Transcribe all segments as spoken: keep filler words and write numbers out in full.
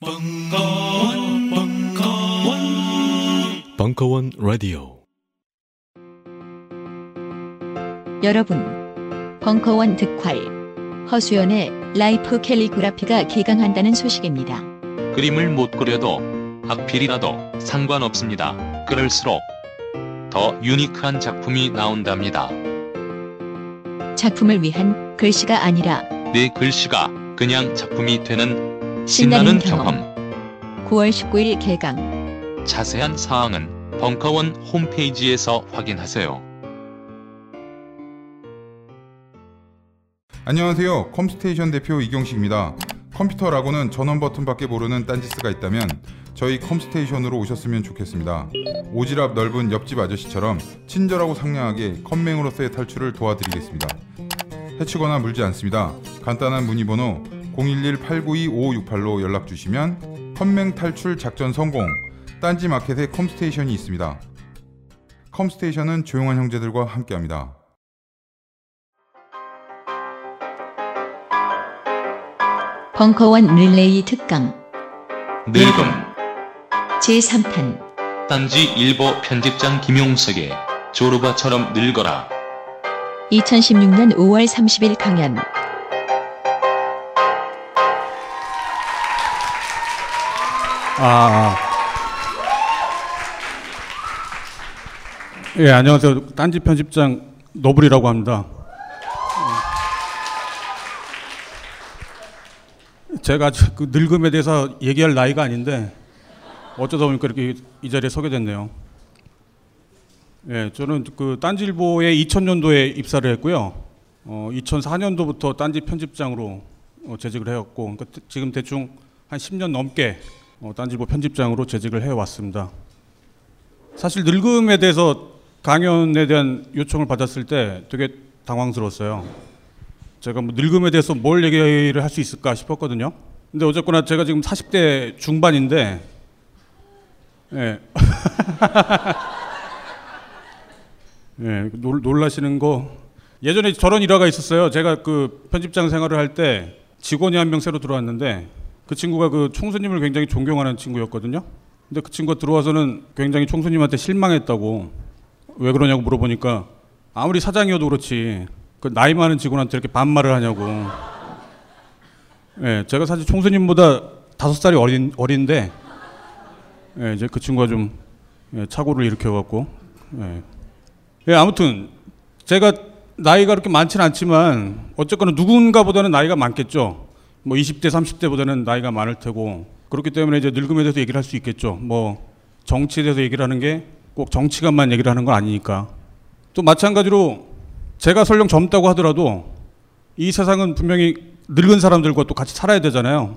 벙커원, 벙커원, 벙커원 라디오. 여러분, 벙커원 득활 허수연의 라이프 캘리그라피가 개강한다는 소식입니다. 그림을 못 그려도 악필이라도 상관없습니다. 그럴수록 더 유니크한 작품이 나온답니다. 작품을 위한 글씨가 아니라 내 글씨가 그냥 작품이 되는 신나는, 신나는 경험. 경험. 구월 십구일 개강. 자세한 사항은 벙커원 홈페이지에서 확인하세요. 안녕하세요. 컴스테이션 대표 이경식입니다. 컴퓨터라고는 전원 버튼밖에 모르는 딴지스가 있다면 저희 컴스테이션으로 오셨으면 좋겠습니다. 오지랖 넓은 옆집 아저씨처럼 친절하고 상냥하게 컴맹으로서의 탈출을 도와드리겠습니다. 해치거나 물지 않습니다. 간단한 문의번호 공일일 팔구이 오오육팔로 연락주시면 컴맹 탈출 작전 성공. 딴지마켓에 컴스테이션이 있습니다. 컴스테이션은 조용한 형제들과 함께합니다. 벙커원 릴레이 특강 늙음 제삼 탄. 딴지일보 편집장 김용석의 조르바처럼 늙어라. 이천십육년 오월 삼십일 강연. 아, 예, 안녕하세요. 딴지 편집장 너블이라고 합니다. 제가 그 늙음에 대해서 얘기할 나이가 아닌데 어쩌다 보니까 이렇게 이 자리에 서게 됐네요. 예, 저는 그 딴지일보에 이천년도에 입사를 했고요. 어, 이천사년도부터 딴지 편집장으로 어, 재직을 해왔고, 그러니까 지금 대충 한 십년 넘게 어, 딴지일보 편집장으로 재직을 해왔습니다. 사실 늙음에 대해서 강연에 대한 요청을 받았을 때 되게 당황스러웠어요. 제가 뭐 늙음에 대해서 뭘 얘기를 할 수 있을까 싶었거든요. 근데 어쨌거나 제가 지금 사십대 중반인데, 예. 예, 놀, 놀라시는 거. 예전에 저런 일화가 있었어요. 제가 그 편집장 생활을 할 때 직원이 한 명 새로 들어왔는데, 그 친구가 그 총수님을 굉장히 존경하는 친구였거든요. 근데 그 친구가 들어와서는 굉장히 총수님한테 실망했다고, 왜 그러냐고 물어보니까 아무리 사장이어도 그렇지 그 나이 많은 직원한테 이렇게 반말을 하냐고. 예, 제가 사실 총수님보다 다섯 살이 어린 어린데, 예, 이제 그 친구가 좀 예, 착오를 일으켜갖고, 예. 예, 아무튼 제가 나이가 그렇게 많지는 않지만 어쨌거나 누군가보다는 나이가 많겠죠. 뭐 이십대 삼십대보다는 나이가 많을 테고, 그렇기 때문에 이제 늙음에 대해서 얘기를 할 수 있겠죠. 뭐 정치에 대해서 얘기를 하는 게 꼭 정치관만 얘기를 하는 건 아니니까. 또 마찬가지로 제가 설령 젊다고 하더라도 이 세상은 분명히 늙은 사람들과 또 같이 살아야 되잖아요.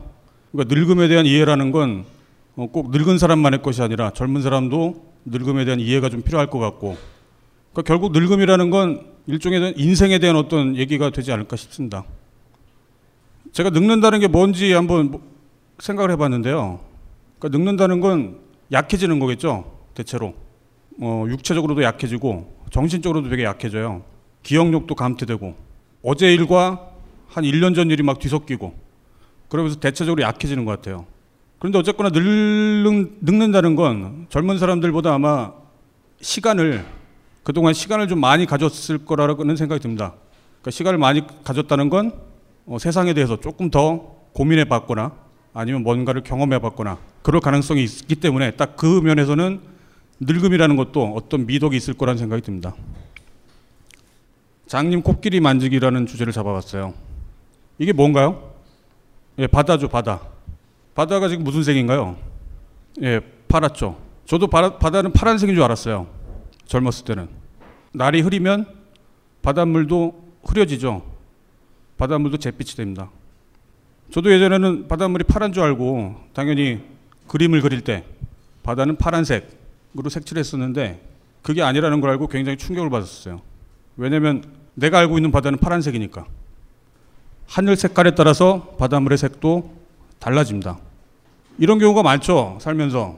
그러니까 늙음에 대한 이해라는 건 꼭 늙은 사람만의 것이 아니라 젊은 사람도 늙음에 대한 이해가 좀 필요할 것 같고, 그러니까 결국 늙음이라는 건 일종의 인생에 대한 어떤 얘기가 되지 않을까 싶습니다. 제가 늙는다는 게 뭔지 한번 생각을 해봤는데요. 그러니까 늙는다는 건 약해지는 거겠죠. 대체로 어, 육체적으로도 약해지고 정신적으로도 되게 약해져요. 기억력도 감퇴되고 어제 일과 한 일년 전 일이 막 뒤섞이고, 그러면서 대체적으로 약해지는 것 같아요. 그런데 어쨌거나 늙는, 늙는다는 건 젊은 사람들보다 아마 시간을, 그동안 시간을 좀 많이 가졌을 거라는 생각이 듭니다. 그러니까 시간을 많이 가졌다는 건 어, 세상에 대해서 조금 더 고민해 봤거나 아니면 뭔가를 경험해 봤거나 그럴 가능성이 있기 때문에 딱 그 면에서는 늙음이라는 것도 어떤 미덕이 있을 거라는 생각이 듭니다. 장님 코끼리 만지기라는 주제를 잡아봤어요. 이게 뭔가요? 예, 바다죠, 바다. 바다가 지금 무슨 색인가요? 예, 파랗죠. 저도 바다, 바다는 파란색인 줄 알았어요. 젊었을 때는. 날이 흐리면 바닷물도 흐려지죠. 바닷물도 잿빛이 됩니다. 저도 예전에는 바닷물이 파란 줄 알고 당연히 그림을 그릴 때 바다는 파란색으로 색칠했었는데 그게 아니라는 걸 알고 굉장히 충격을 받았어요. 왜냐하면 내가 알고 있는 바다는 파란색이니까. 하늘 색깔에 따라서 바닷물의 색도 달라집니다. 이런 경우가 많죠. 살면서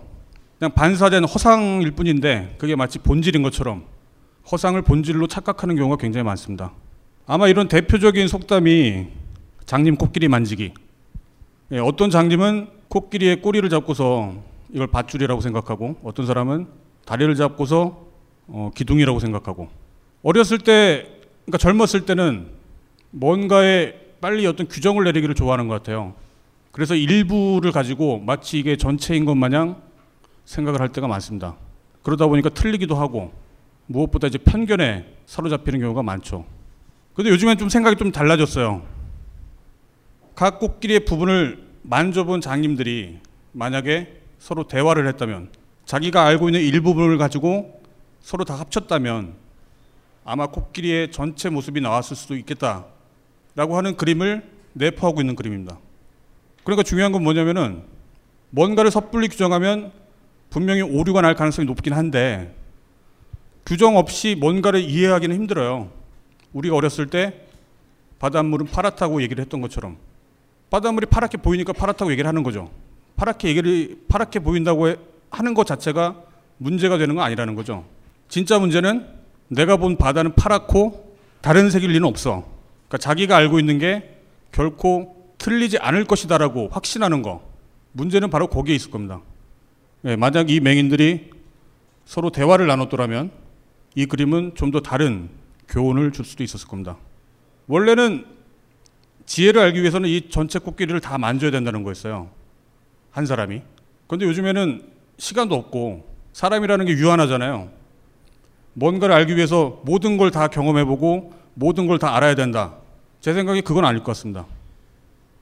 그냥 반사된 허상일 뿐인데 그게 마치 본질인 것처럼 허상을 본질로 착각하는 경우가 굉장히 많습니다. 아마 이런 대표적인 속담이 장님 코끼리 만지기. 예, 어떤 장님은 코끼리의 꼬리를 잡고서 이걸 밧줄이라고 생각하고, 어떤 사람은 다리를 잡고서 어, 기둥이라고 생각하고. 어렸을 때, 그러니까 젊었을 때는 뭔가에 빨리 어떤 규정을 내리기를 좋아하는 것 같아요. 그래서 일부를 가지고 마치 이게 전체인 것 마냥 생각을 할 때가 많습니다. 그러다 보니까 틀리기도 하고, 무엇보다 이제 편견에 사로잡히는 경우가 많죠. 근데 요즘엔 좀 생각이 좀 달라졌어요. 각 코끼리의 부분을 만져본 장님들이 만약에 서로 대화를 했다면, 자기가 알고 있는 일부분을 가지고 서로 다 합쳤다면 아마 코끼리의 전체 모습이 나왔을 수도 있겠다라고 하는 그림을 내포하고 있는 그림입니다. 그러니까 중요한 건 뭐냐면은, 뭔가를 섣불리 규정하면 분명히 오류가 날 가능성이 높긴 한데, 규정 없이 뭔가를 이해하기는 힘들어요. 우리가 어렸을 때 바닷물은 파랗다고 얘기를 했던 것처럼, 바닷물이 파랗게 보이니까 파랗다고 얘기를 하는 거죠. 파랗게 얘기를 파랗게 보인다고 해, 하는 것 자체가 문제가 되는 건 아니라는 거죠. 진짜 문제는 내가 본 바다는 파랗고 다른 색일 리는 없어. 그러니까 자기가 알고 있는 게 결코 틀리지 않을 것이다라고 확신하는 거. 문제는 바로 거기에 있을 겁니다. 네, 만약 이 맹인들이 서로 대화를 나눴더라면 이 그림은 좀 더 다른 교훈을 줄 수도 있었을 겁니다. 원래는 지혜를 알기 위해서는 이 전체 코끼리를 다 만져야 된다는 거였어요. 한 사람이. 그런데 요즘에는 시간도 없고 사람이라는 게 유한하잖아요. 뭔가를 알기 위해서 모든 걸 다 경험해보고 모든 걸 다 알아야 된다. 제 생각에 그건 아닐 것 같습니다.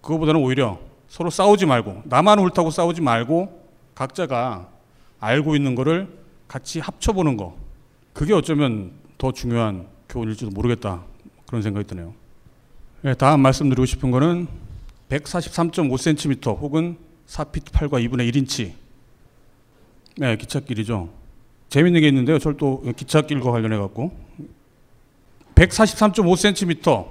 그거보다는 오히려 서로 싸우지 말고, 나만 옳다고 싸우지 말고 각자가 알고 있는 거를 같이 합쳐보는 거. 그게 어쩌면 더 중요한 교훈일지도 모르겠다. 그런 생각이 드네요. 네, 다음 말씀드리고 싶은 거는 백사십삼 점 오 센티미터 혹은 사 피트 팔과 이분의 일 인치. 네, 기찻길이죠. 재밌는 게 있는데요. 철도 기찻길과 관련해 갖고 백사십삼 점 오 센티미터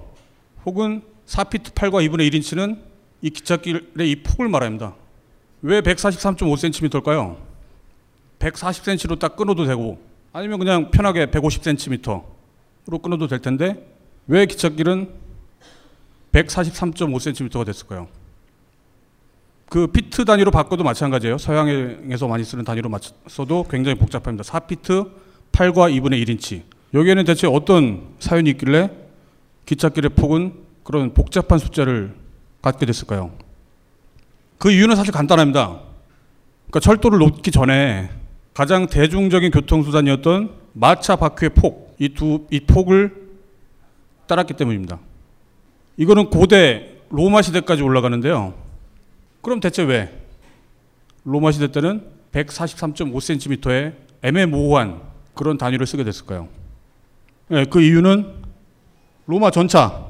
혹은 사 피트 팔과 이분의 일 인치는 이 기찻길의 이 폭을 말합니다. 왜 백사십삼 점 오 센티미터일까요? 백사십 센티미터로 딱 끊어도 되고, 아니면 그냥 편하게 백오십 센티미터로 끊어도 될 텐데, 왜 기찻길은 백사십삼 점 오 센티미터가 됐을까요? 그 피트 단위로 바꿔도 마찬가지예요. 서양에서 많이 쓰는 단위로 써도 굉장히 복잡합니다. 사 피트 팔과 이분의 일 인치. 여기에는 대체 어떤 사연이 있길래 기찻길의 폭은 그런 복잡한 숫자를 갖게 됐을까요? 그 이유는 사실 간단합니다. 그러니까 철도를 놓기 전에 가장 대중적인 교통수단이었던 마차 바퀴의 폭, 이 두, 이 폭을 따랐기 때문입니다. 이거는 고대 로마 시대까지 올라가는데요. 그럼 대체 왜? 로마 시대 때는 백사십삼 점 오 센티미터의 애매모호한 그런 단위를 쓰게 됐을까요? 네, 그 이유는 로마 전차.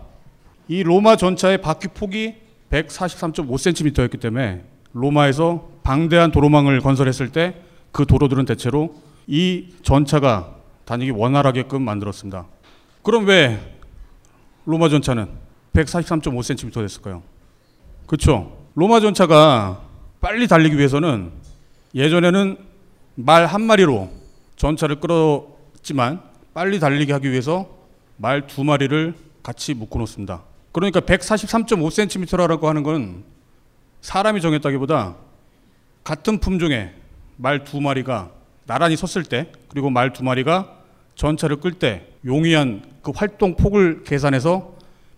이 로마 전차의 바퀴 폭이 백사십삼 점 오 센티미터였기 때문에 로마에서 방대한 도로망을 건설했을 때 그 도로들은 대체로 이 전차가 다니기 원활하게끔 만들었습니다. 그럼 왜 로마 전차는 백사십삼 점 오 센티미터가 됐을까요? 그렇죠. 로마 전차가 빨리 달리기 위해서는 예전에는 말 한 마리로 전차를 끌었지만, 빨리 달리게 하기 위해서 말 두 마리를 같이 묶어놓습니다. 그러니까 백사십삼 점 오 센티미터라고 하는 건 사람이 정했다기보다 같은 품종의 말 두 마리가 나란히 섰을 때, 그리고 말 두 마리가 전차를 끌 때 용이한 그 활동폭을 계산해서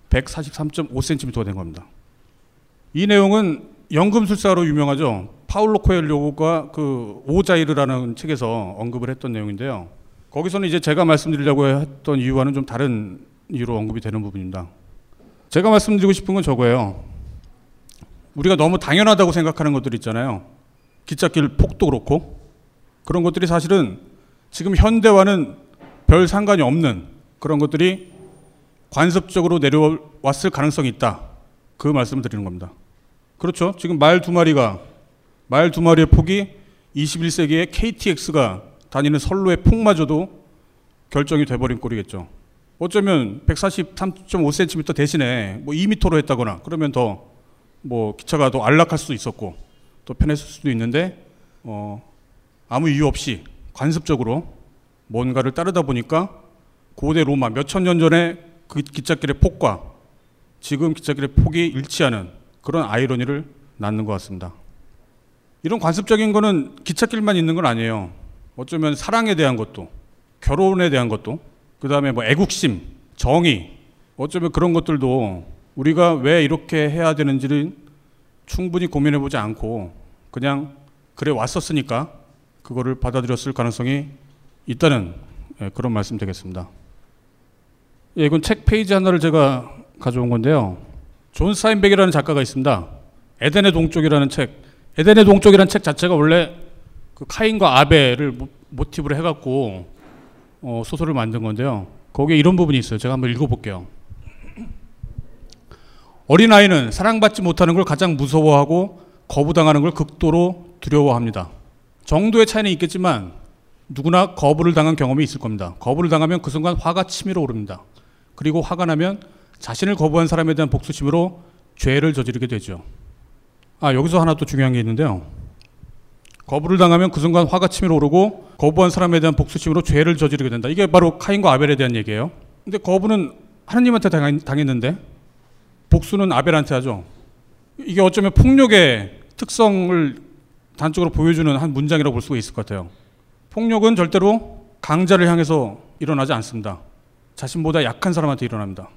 백사십삼 점 오 센티미터가 된 겁니다. 이 내용은 연금술사로 유명하죠. 파울로 코엘료가 그 오자이르라는 책에서 언급을 했던 내용인데요. 거기서는 이제 제가 말씀드리려고 했던 이유와는 좀 다른 이유로 언급이 되는 부분입니다. 제가 말씀드리고 싶은 건 저거예요. 우리가 너무 당연하다고 생각하는 것들 있잖아요. 기찻길 폭도 그렇고, 그런 것들이 사실은 지금 현대와는 별 상관이 없는 그런 것들이 관습적으로 내려왔을 가능성이 있다. 그 말씀을 드리는 겁니다. 그렇죠. 지금 말 두 마리가, 말 두 마리의 폭이 이십일 세기의 케이티엑스가 다니는 선로의 폭마저도 결정이 돼버린 꼴이겠죠. 어쩌면 백사십삼 점 오 센티미터 대신에 뭐 이 미터로 했다거나 그러면 더 뭐 기차가 더 안락할 수도 있었고 더 편했을 수도 있는데, 어 아무 이유 없이 관습적으로 뭔가를 따르다 보니까 고대 로마 몇천 년 전에 그 기찻길의 폭과 지금 기찻길의 폭이 일치하는 그런 아이러니를 낳는 것 같습니다. 이런 관습적인 거는 기찻길만 있는 건 아니에요. 어쩌면 사랑에 대한 것도, 결혼에 대한 것도, 그 다음에 뭐 애국심, 정의, 어쩌면 그런 것들도 우리가 왜 이렇게 해야 되는지를 충분히 고민해보지 않고 그냥 그래 왔었으니까 그거를 받아들였을 가능성이 있다는 그런 말씀 되겠습니다. 예, 이건 책 페이지 하나를 제가 가져온 건데요. 존 스타인백이라는 작가가 있습니다. 에덴의 동쪽이라는 책. 에덴의 동쪽이라는 책 자체가 원래 그 카인과 아벨을 모, 모티브로 해갖고 어, 소설을 만든 건데요. 거기에 이런 부분이 있어요. 제가 한번 읽어볼게요. 어린아이는 사랑받지 못하는 걸 가장 무서워하고 거부당하는 걸 극도로 두려워합니다. 정도의 차이는 있겠지만 누구나 거부를 당한 경험이 있을 겁니다. 거부를 당하면 그 순간 화가 치밀어 오릅니다. 그리고 화가 나면 자신을 거부한 사람에 대한 복수심으로 죄를 저지르게 되죠. 아, 여기서 하나 또 중요한 게 있는데요. 거부를 당하면 그 순간 화가 치밀어 오르고 거부한 사람에 대한 복수심으로 죄를 저지르게 된다. 이게 바로 카인과 아벨에 대한 얘기예요. 근데 거부는 하나님한테 당했는데 복수는 아벨한테 하죠. 이게 어쩌면 폭력의 특성을 단적으로 보여주는 한 문장이라고 볼 수가 있을 것 같아요. 폭력은 절대로 강자를 향해서 일어나지 않습니다. 자신보다 약한 사람한테 일어납니다.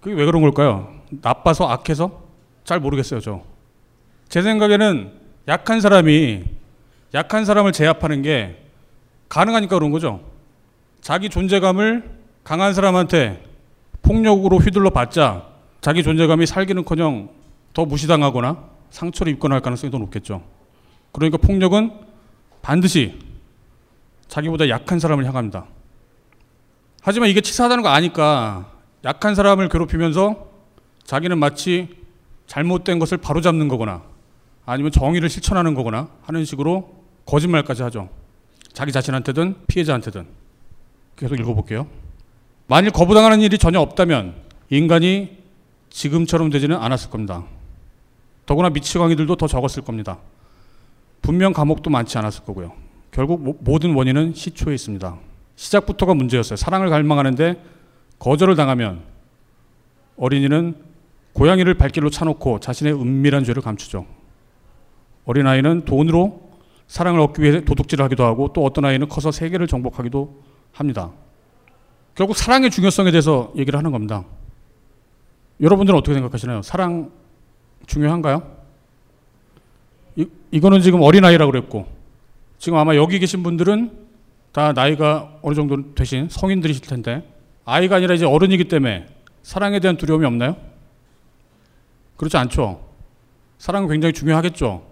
그게 왜 그런 걸까요? 나빠서 악해서? 잘 모르겠어요, 저. 제 생각에는 약한 사람이 약한 사람을 제압하는 게 가능하니까 그런 거죠. 자기 존재감을 강한 사람한테 폭력으로 휘둘러 봤자 자기 존재감이 살기는커녕 더 무시당하거나 상처를 입거나 할 가능성이 더 높겠죠. 그러니까 폭력은 반드시 자기보다 약한 사람을 향합니다. 하지만 이게 치사하다는 거 아니까 약한 사람을 괴롭히면서 자기는 마치 잘못된 것을 바로잡는 거거나 아니면 정의를 실천하는 거거나 하는 식으로 거짓말까지 하죠. 자기 자신한테든 피해자한테든. 계속 읽어볼게요. 만일 거부당하는 일이 전혀 없다면 인간이 지금처럼 되지는 않았을 겁니다. 더구나 미치광이들도 더 적었을 겁니다. 분명 감옥도 많지 않았을 거고요. 결국 모든 원인은 시초에 있습니다. 시작부터가 문제였어요. 사랑을 갈망하는데 거절을 당하면 어린이는 고양이를 발길로 차놓고 자신의 은밀한 죄를 감추죠. 어린아이는 돈으로 사랑을 얻기 위해 도둑질을 하기도 하고 또 어떤 아이는 커서 세계를 정복하기도 합니다. 결국 사랑의 중요성에 대해서 얘기를 하는 겁니다. 여러분들은 어떻게 생각하시나요? 사랑 중요한가요? 이, 이거는 지금 어린아이라고 그랬고 지금 아마 여기 계신 분들은 다 나이가 어느 정도 되신 성인들이실 텐데 아이가 아니라 이제 어른이기 때문에 사랑에 대한 두려움이 없나요? 그렇지 않죠. 사랑은 굉장히 중요하겠죠.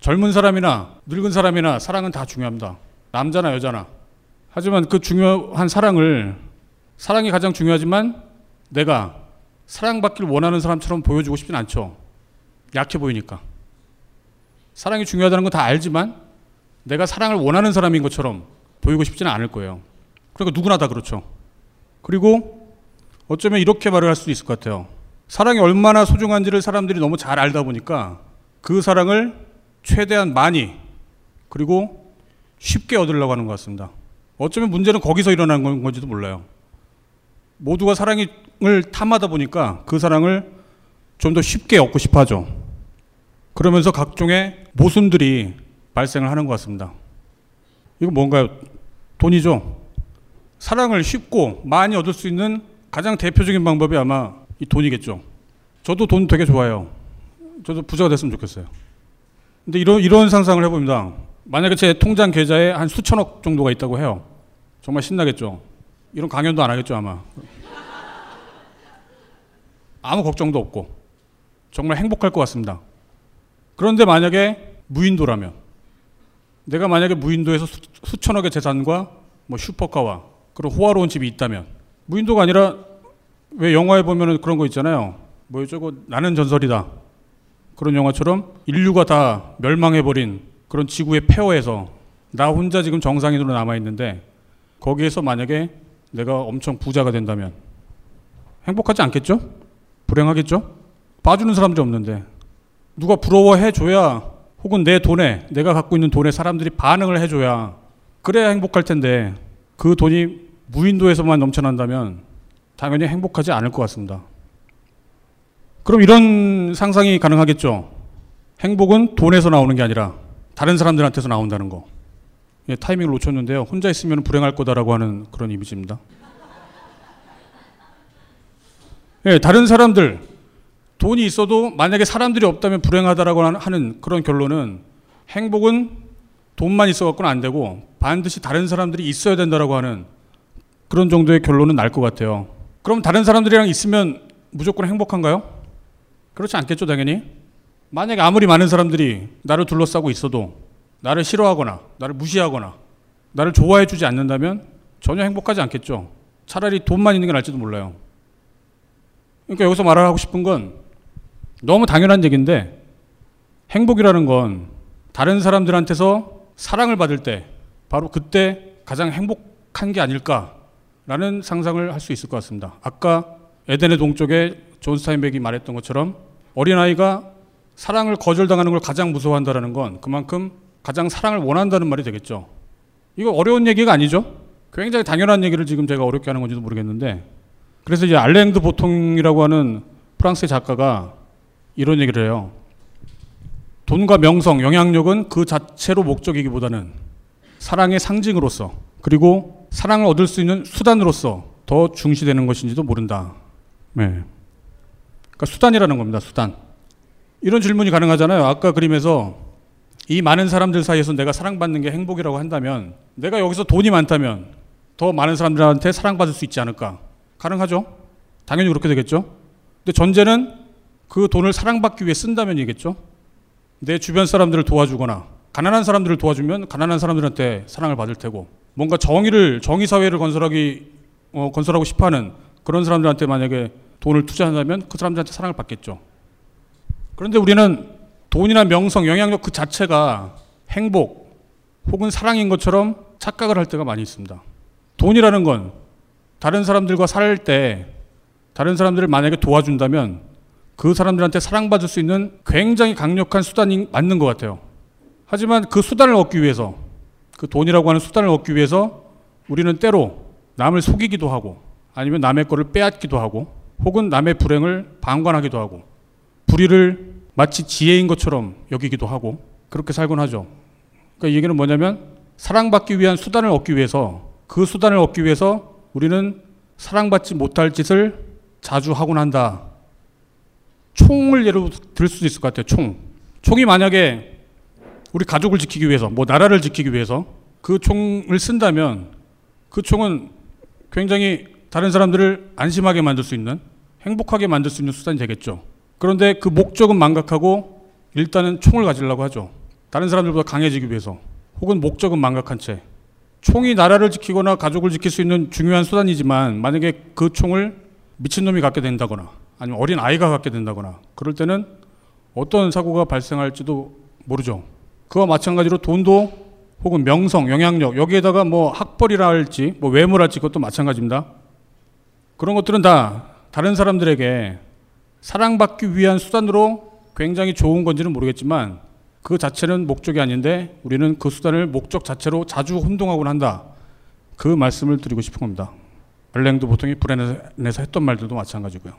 젊은 사람이나 늙은 사람이나 사랑은 다 중요합니다. 남자나 여자나. 하지만 그 중요한 사랑을 사랑이 가장 중요하지만 내가 사랑받길 원하는 사람처럼 보여주고 싶진 않죠. 약해 보이니까. 사랑이 중요하다는 건 다 알지만 내가 사랑을 원하는 사람인 것처럼 보이고 싶지는 않을 거예요. 그러니까 누구나 다 그렇죠. 그리고 어쩌면 이렇게 말을 할 수도 있을 것 같아요. 사랑이 얼마나 소중한지를 사람들이 너무 잘 알다 보니까 그 사랑을 최대한 많이 그리고 쉽게 얻으려고 하는 것 같습니다. 어쩌면 문제는 거기서 일어나는 건지도 몰라요. 모두가 사랑을 탐하다 보니까 그 사랑을 좀 더 쉽게 얻고 싶어 하죠. 그러면서 각종의 모순들이 발생을 하는 것 같습니다. 이거 뭔가요? 돈이죠. 사랑을 쉽고 많이 얻을 수 있는 가장 대표적인 방법이 아마 이 돈이겠죠. 저도 돈 되게 좋아해요. 저도 부자가 됐으면 좋겠어요. 근데 이런, 이런 상상을 해봅니다. 만약에 제 통장 계좌에 한 수천억 정도가 있다고 해요. 정말 신나겠죠. 이런 강연도 안 하겠죠, 아마. 아무 걱정도 없고 정말 행복할 것 같습니다. 그런데 만약에 무인도라면 내가 만약에 무인도에서 수, 수천억의 재산과 뭐 슈퍼카와 그런 호화로운 집이 있다면 무인도가 아니라 왜 영화에 보면 그런 거 있잖아요. 뭐였죠? 그 나는 전설이다. 그런 영화처럼 인류가 다 멸망해버린 그런 지구의 폐허에서 나 혼자 지금 정상인으로 남아있는데 거기에서 만약에 내가 엄청 부자가 된다면 행복하지 않겠죠? 불행하겠죠? 봐주는 사람도 없는데 누가 부러워해줘야 혹은 내 돈에 내가 갖고 있는 돈에 사람들이 반응을 해줘야 그래야 행복할 텐데 그 돈이 무인도에서만 넘쳐난다면 당연히 행복하지 않을 것 같습니다. 그럼 이런 상상이 가능하겠죠. 행복은 돈에서 나오는 게 아니라 다른 사람들한테서 나온다는 거. 예, 타이밍을 놓쳤는데요. 혼자 있으면 불행할 거다라고 하는 그런 이미지입니다. 예, 다른 사람들, 돈이 있어도 만약에 사람들이 없다면 불행하다라고 하는 그런 결론은 행복은 돈만 있어갖고는 안 되고 반드시 다른 사람들이 있어야 된다라고 하는 그런 정도의 결론은 날 것 같아요. 그럼 다른 사람들이랑 있으면 무조건 행복한가요? 그렇지 않겠죠, 당연히. 만약에 아무리 많은 사람들이 나를 둘러싸고 있어도 나를 싫어하거나 나를 무시하거나 나를 좋아해주지 않는다면 전혀 행복하지 않겠죠. 차라리 돈만 있는 게 나을지도 몰라요. 그러니까 여기서 말하고 싶은 건 너무 당연한 얘기인데 행복이라는 건 다른 사람들한테서 사랑을 받을 때 바로 그때 가장 행복한 게 아닐까라는 상상을 할 수 있을 것 같습니다. 아까 에덴의 동쪽에 존 스타인백이 말했던 것처럼 어린아이가 사랑을 거절당하는 걸 가장 무서워한다는 건 그만큼 가장 사랑을 원한다는 말이 되겠죠. 이거 어려운 얘기가 아니죠? 굉장히 당연한 얘기를 지금 제가 어렵게 하는 건지도 모르겠는데, 그래서 이제 알랭 드 보통이라고 하는 프랑스의 작가가 이런 얘기를 해요. 돈과 명성, 영향력은 그 자체로 목적이기보다는 사랑의 상징으로서 그리고 사랑을 얻을 수 있는 수단으로서 더 중시되는 것인지도 모른다. 네. 그러니까 수단이라는 겁니다. 수단. 이런 질문이 가능하잖아요. 아까 그림에서 이 많은 사람들 사이에서 내가 사랑받는 게 행복이라고 한다면 내가 여기서 돈이 많다면 더 많은 사람들한테 사랑받을 수 있지 않을까. 가능하죠. 당연히 그렇게 되겠죠. 근데 전제는 그 돈을 사랑받기 위해 쓴다면이겠죠. 내 주변 사람들을 도와주거나 가난한 사람들을 도와주면 가난한 사람들한테 사랑을 받을 테고, 뭔가 정의를 정의 사회를 건설하기 어, 건설하고 싶어하는 그런 사람들한테 만약에 돈을 투자한다면 그 사람들한테 사랑을 받겠죠. 그런데 우리는 돈이나 명성, 영향력 그 자체가 행복 혹은 사랑인 것처럼 착각을 할 때가 많이 있습니다. 돈이라는 건 다른 사람들과 살 때 다른 사람들을 만약에 도와준다면 그 사람들한테 사랑받을 수 있는 굉장히 강력한 수단이 맞는 것 같아요. 하지만 그 수단을 얻기 위해서, 그 돈이라고 하는 수단을 얻기 위해서 우리는 때로 남을 속이기도 하고 아니면 남의 거를 빼앗기도 하고 혹은 남의 불행을 방관하기도 하고 불의를 마치 지혜인 것처럼 여기기도 하고 그렇게 살곤 하죠. 그러니까 이 얘기는 뭐냐면 사랑받기 위한 수단을 얻기 위해서, 그 수단을 얻기 위해서 우리는 사랑받지 못할 짓을 자주 하곤 한다. 총을 예로 들 수도 있을 것 같아요. 총. 총이 만약에 우리 가족을 지키기 위해서, 뭐 나라를 지키기 위해서 그 총을 쓴다면 그 총은 굉장히 다른 사람들을 안심하게 만들 수 있는, 행복하게 만들 수 있는 수단이 되겠죠. 그런데 그 목적은 망각하고 일단은 총을 가지려고 하죠. 다른 사람들보다 강해지기 위해서. 혹은 목적은 망각한 채. 총이 나라를 지키거나 가족을 지킬 수 있는 중요한 수단이지만 만약에 그 총을 미친놈이 갖게 된다거나 아니면 어린 아이가 갖게 된다거나 그럴 때는 어떤 사고가 발생할지도 모르죠. 그와 마찬가지로 돈도 혹은 명성, 영향력, 여기에다가 뭐 학벌이라 할지 뭐 외모라 할지 그것도 마찬가지입니다. 그런 것들은 다 다른 사람들에게 사랑받기 위한 수단으로 굉장히 좋은 건지는 모르겠지만 그 자체는 목적이 아닌데 우리는 그 수단을 목적 자체로 자주 혼동하곤 한다. 그 말씀을 드리고 싶은 겁니다. 알랭도 보통이 불행에서 했던 말들도 마찬가지고요.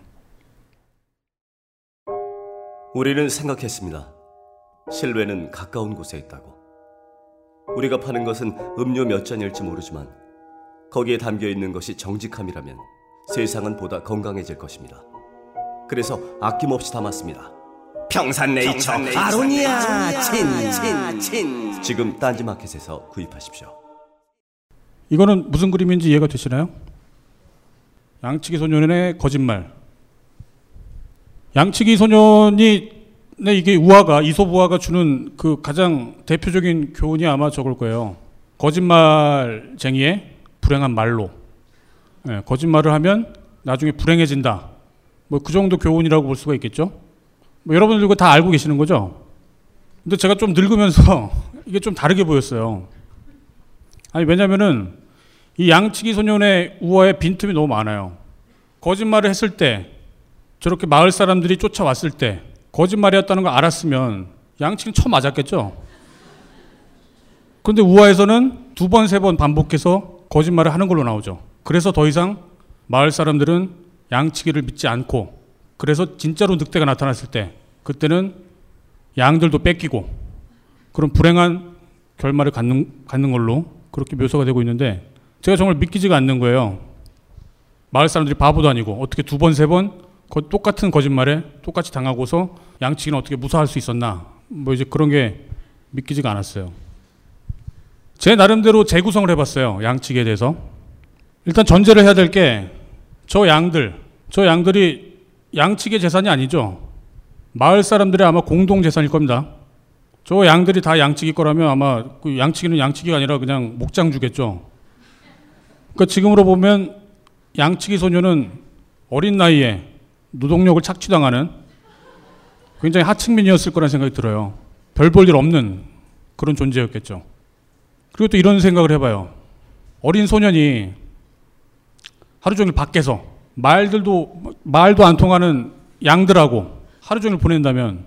우리는 생각했습니다. 실외는 가까운 곳에 있다고. 우리가 파는 것은 음료 몇 잔일지 모르지만 거기에 담겨있는 것이 정직함이라면 세상은 보다 건강해질 것입니다. 그래서 아낌없이 담았습니다. 평산네이처, 평산네이처 아로니아 친친친 지금 딴지마켓에서 구입하십시오. 이거는 무슨 그림인지 이해가 되시나요? 양치기 소년의 거짓말. 양치기 소년이 네, 이게 우화가 이솝 우화가 주는 그 가장 대표적인 교훈이 아마 저걸 거예요. 거짓말쟁이의 불행한 말로. 네, 거짓말을 하면 나중에 불행해진다. 뭐 그 정도 교훈이라고 볼 수가 있겠죠. 뭐 여러분들 이거 다 알고 계시는 거죠? 근데 제가 좀 늙으면서 이게 좀 다르게 보였어요. 아니, 왜냐면은 이 양치기 소년의 우화에 빈틈이 너무 많아요. 거짓말을 했을 때 저렇게 마을 사람들이 쫓아왔을 때 거짓말이었다는 걸 알았으면 양치기는 처 맞았겠죠? 근데 우화에서는 두 번, 세 번 반복해서 거짓말을 하는 걸로 나오죠. 그래서 더 이상 마을 사람들은 양치기를 믿지 않고, 그래서 진짜로 늑대가 나타났을 때 그때는 양들도 뺏기고 그런 불행한 결말을 갖는, 갖는 걸로 그렇게 묘사가 되고 있는데 제가 정말 믿기지가 않는 거예요. 마을 사람들이 바보도 아니고 어떻게 두 번 세 번 똑같은 거짓말에 똑같이 당하고서 양측이는 어떻게 무사할 수 있었나 뭐 이제 그런 게 믿기지가 않았어요. 제 나름대로 재구성을 해봤어요. 양측에 대해서. 일단 전제를 해야 될 게 저 양들, 저 양들이 양측의 재산이 아니죠. 마을 사람들의 아마 공동 재산일 겁니다. 저 양들이 다 양측일 거라면 아마 그 양측이는 양측이가 아니라 그냥 목장주겠죠. 그러니까 지금으로 보면 양측이 소녀는 어린 나이에 노동력을 착취당하는 굉장히 하층민이었을 거란 생각이 들어요. 별 볼 일 없는 그런 존재였겠죠. 그리고 또 이런 생각을 해봐요. 어린 소년이 하루 종일 밖에서 말들도, 말도 안 통하는 양들하고 하루 종일 보낸다면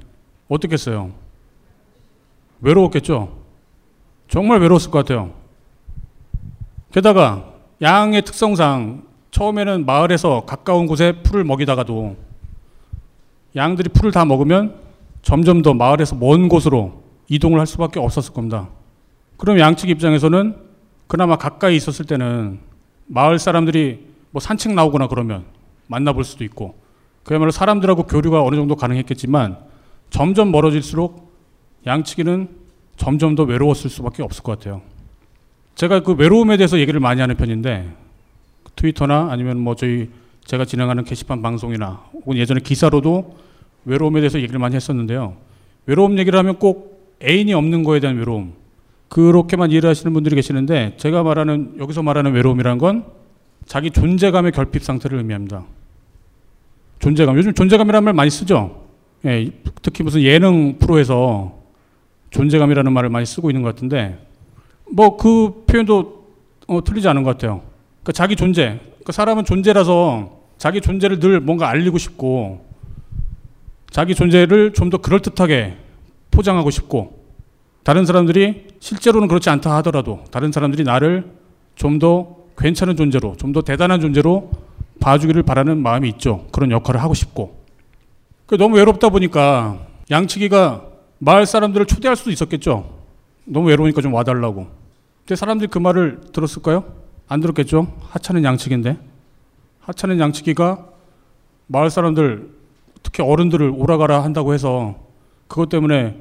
어떻겠어요? 외로웠겠죠? 정말 외로웠을 것 같아요. 게다가 양의 특성상 처음에는 마을에서 가까운 곳에 풀을 먹이다가도 양들이 풀을 다 먹으면 점점 더 마을에서 먼 곳으로 이동을 할 수밖에 없었을 겁니다. 그럼 양측 입장에서는 그나마 가까이 있었을 때는 마을 사람들이 뭐 산책 나오거나 그러면 만나볼 수도 있고 그야말로 사람들하고 교류가 어느 정도 가능했겠지만 점점 멀어질수록 양측이는 점점 더 외로웠을 수밖에 없을 것 같아요. 제가 그 외로움에 대해서 얘기를 많이 하는 편인데 트위터나 아니면 뭐 저희 제가 진행하는 게시판 방송이나 혹은 예전에 기사로도 외로움에 대해서 얘기를 많이 했었는데요. 외로움 얘기를 하면 꼭 애인이 없는 거에 대한 외로움 그렇게만 이해를 하시는 분들이 계시는데 제가 말하는 여기서 말하는 외로움이라는 건 자기 존재감의 결핍 상태를 의미합니다. 존재감. 요즘 존재감이라는 말 많이 쓰죠. 예, 특히 무슨 예능 프로에서 존재감이라는 말을 많이 쓰고 있는 것 같은데 뭐 그 표현도 어, 틀리지 않은 것 같아요. 그러니까 자기 존재. 그러니까 사람은 존재라서 자기 존재를 늘 뭔가 알리고 싶고 자기 존재를 좀 더 그럴듯하게 포장하고 싶고 다른 사람들이 실제로는 그렇지 않다 하더라도 다른 사람들이 나를 좀 더 괜찮은 존재로 좀 더 대단한 존재로 봐주기를 바라는 마음이 있죠. 그런 역할을 하고 싶고 너무 외롭다 보니까 양치기가 마을 사람들을 초대할 수도 있었겠죠. 너무 외로우니까 좀 와달라고. 근데 사람들이 그 말을 들었을까요? 안 들었겠죠. 하찮은 양치기인데 하찮은 양치기가 마을 사람들 특히 어른들을 오라가라 한다고 해서 그것 때문에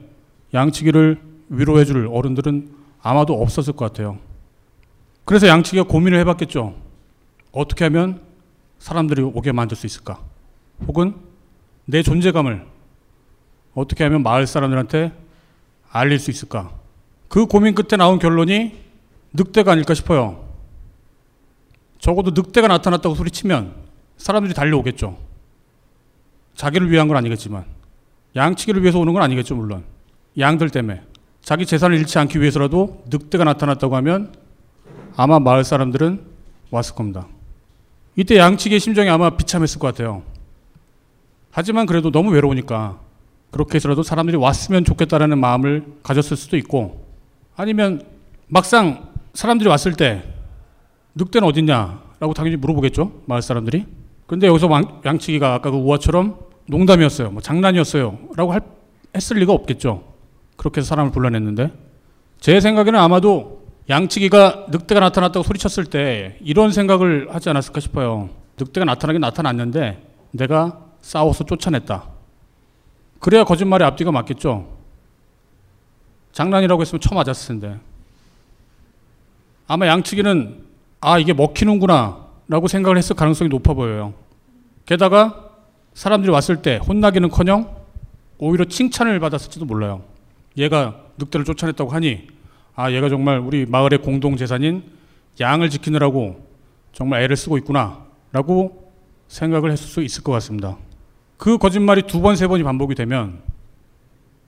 양치기를 위로해 줄 어른들은 아마도 없었을 것 같아요. 그래서 양치기가 고민을 해봤겠죠. 어떻게 하면 사람들이 오게 만들 수 있을까? 혹은 내 존재감을 어떻게 하면 마을 사람들한테 알릴 수 있을까? 그 고민 끝에 나온 결론이 늑대가 아닐까 싶어요. 적어도 늑대가 나타났다고 소리치면 사람들이 달려오겠죠. 자기를 위한 건 아니겠지만 양치기를 위해서 오는 건 아니겠죠. 물론 양들 때문에 자기 재산을 잃지 않기 위해서라도 늑대가 나타났다고 하면 아마 마을 사람들은 왔을 겁니다. 이때 양측의 심정이 아마 비참했을 것 같아요. 하지만 그래도 너무 외로우니까 그렇게 해서라도 사람들이 왔으면 좋겠다라는 마음을 가졌을 수도 있고 아니면 막상 사람들이 왔을 때 늑대는 어딨냐라고 당연히 물어보겠죠. 마을 사람들이. 근데 여기서 양측이가 아까 그 우화처럼 농담이었어요. 뭐 장난이었어요. 라고 할, 했을 리가 없겠죠. 그렇게 해서 사람을 불러냈는데 제 생각에는 아마도 양치기가 늑대가 나타났다고 소리쳤을 때 이런 생각을 하지 않았을까 싶어요. 늑대가 나타나긴 나타났는데 내가 싸워서 쫓아냈다. 그래야 거짓말의 앞뒤가 맞겠죠. 장난이라고 했으면 쳐맞았을 텐데. 아마 양치기는 아 이게 먹히는구나 라고 생각을 했을 가능성이 높아 보여요. 게다가 사람들이 왔을 때 혼나기는커녕 오히려 칭찬을 받았을지도 몰라요. 얘가 늑대를 쫓아냈다고 하니 아 얘가 정말 우리 마을의 공동재산인 양을 지키느라고 정말 애를 쓰고 있구나 라고 생각을 했을 수 있을 것 같습니다. 그 거짓말이 두 번 세 번이 반복이 되면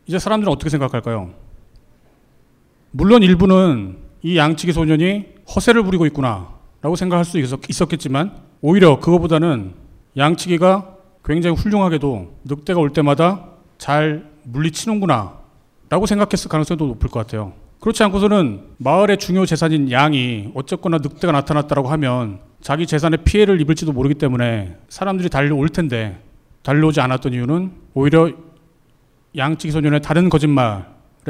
이제 사람들은 어떻게 생각할까요? 물론 일부는 이 양치기 소년이 허세를 부리고 있구나 라고 생각할 수 있었겠지만 오히려 그거보다는 양치기가 굉장히 훌륭하게도 늑대가 올 때마다 잘 물리치는구나 라고 생각했을 가능성이 더 높을 것 같아요. 그렇지 않고서는 마을의 중요 재산인 양이 어쨌거나 늑대가 나타났다고 하면 자기 재산에 피해를 입을지도 모르기 때문에 사람들이 달려올 텐데 달려오지 않았던 이유는 오히려 양측 소년의 다른 거짓말에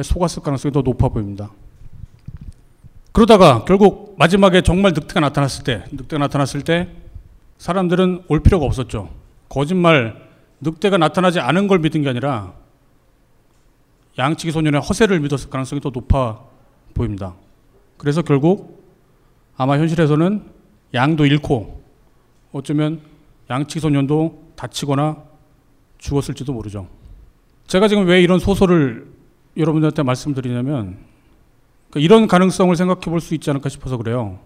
속았을 가능성이 더 높아 보입니다. 그러다가 결국 마지막에 정말 늑대가 나타났을 때, 늑대가 나타났을 때 사람들은 올 필요가 없었죠. 거짓말, 늑대가 나타나지 않은 걸 믿은 게 아니라 양치기 소년의 허세를 믿었을 가능성이 더 높아 보입니다. 그래서 결국 아마 현실에서는 양도 잃고 어쩌면 양치기 소년도 다치거나 죽었을지도 모르죠. 제가 지금 왜 이런 소설을 여러분들한테 말씀드리냐면 이런 가능성을 생각해 볼 수 있지 않을까 싶어서 그래요.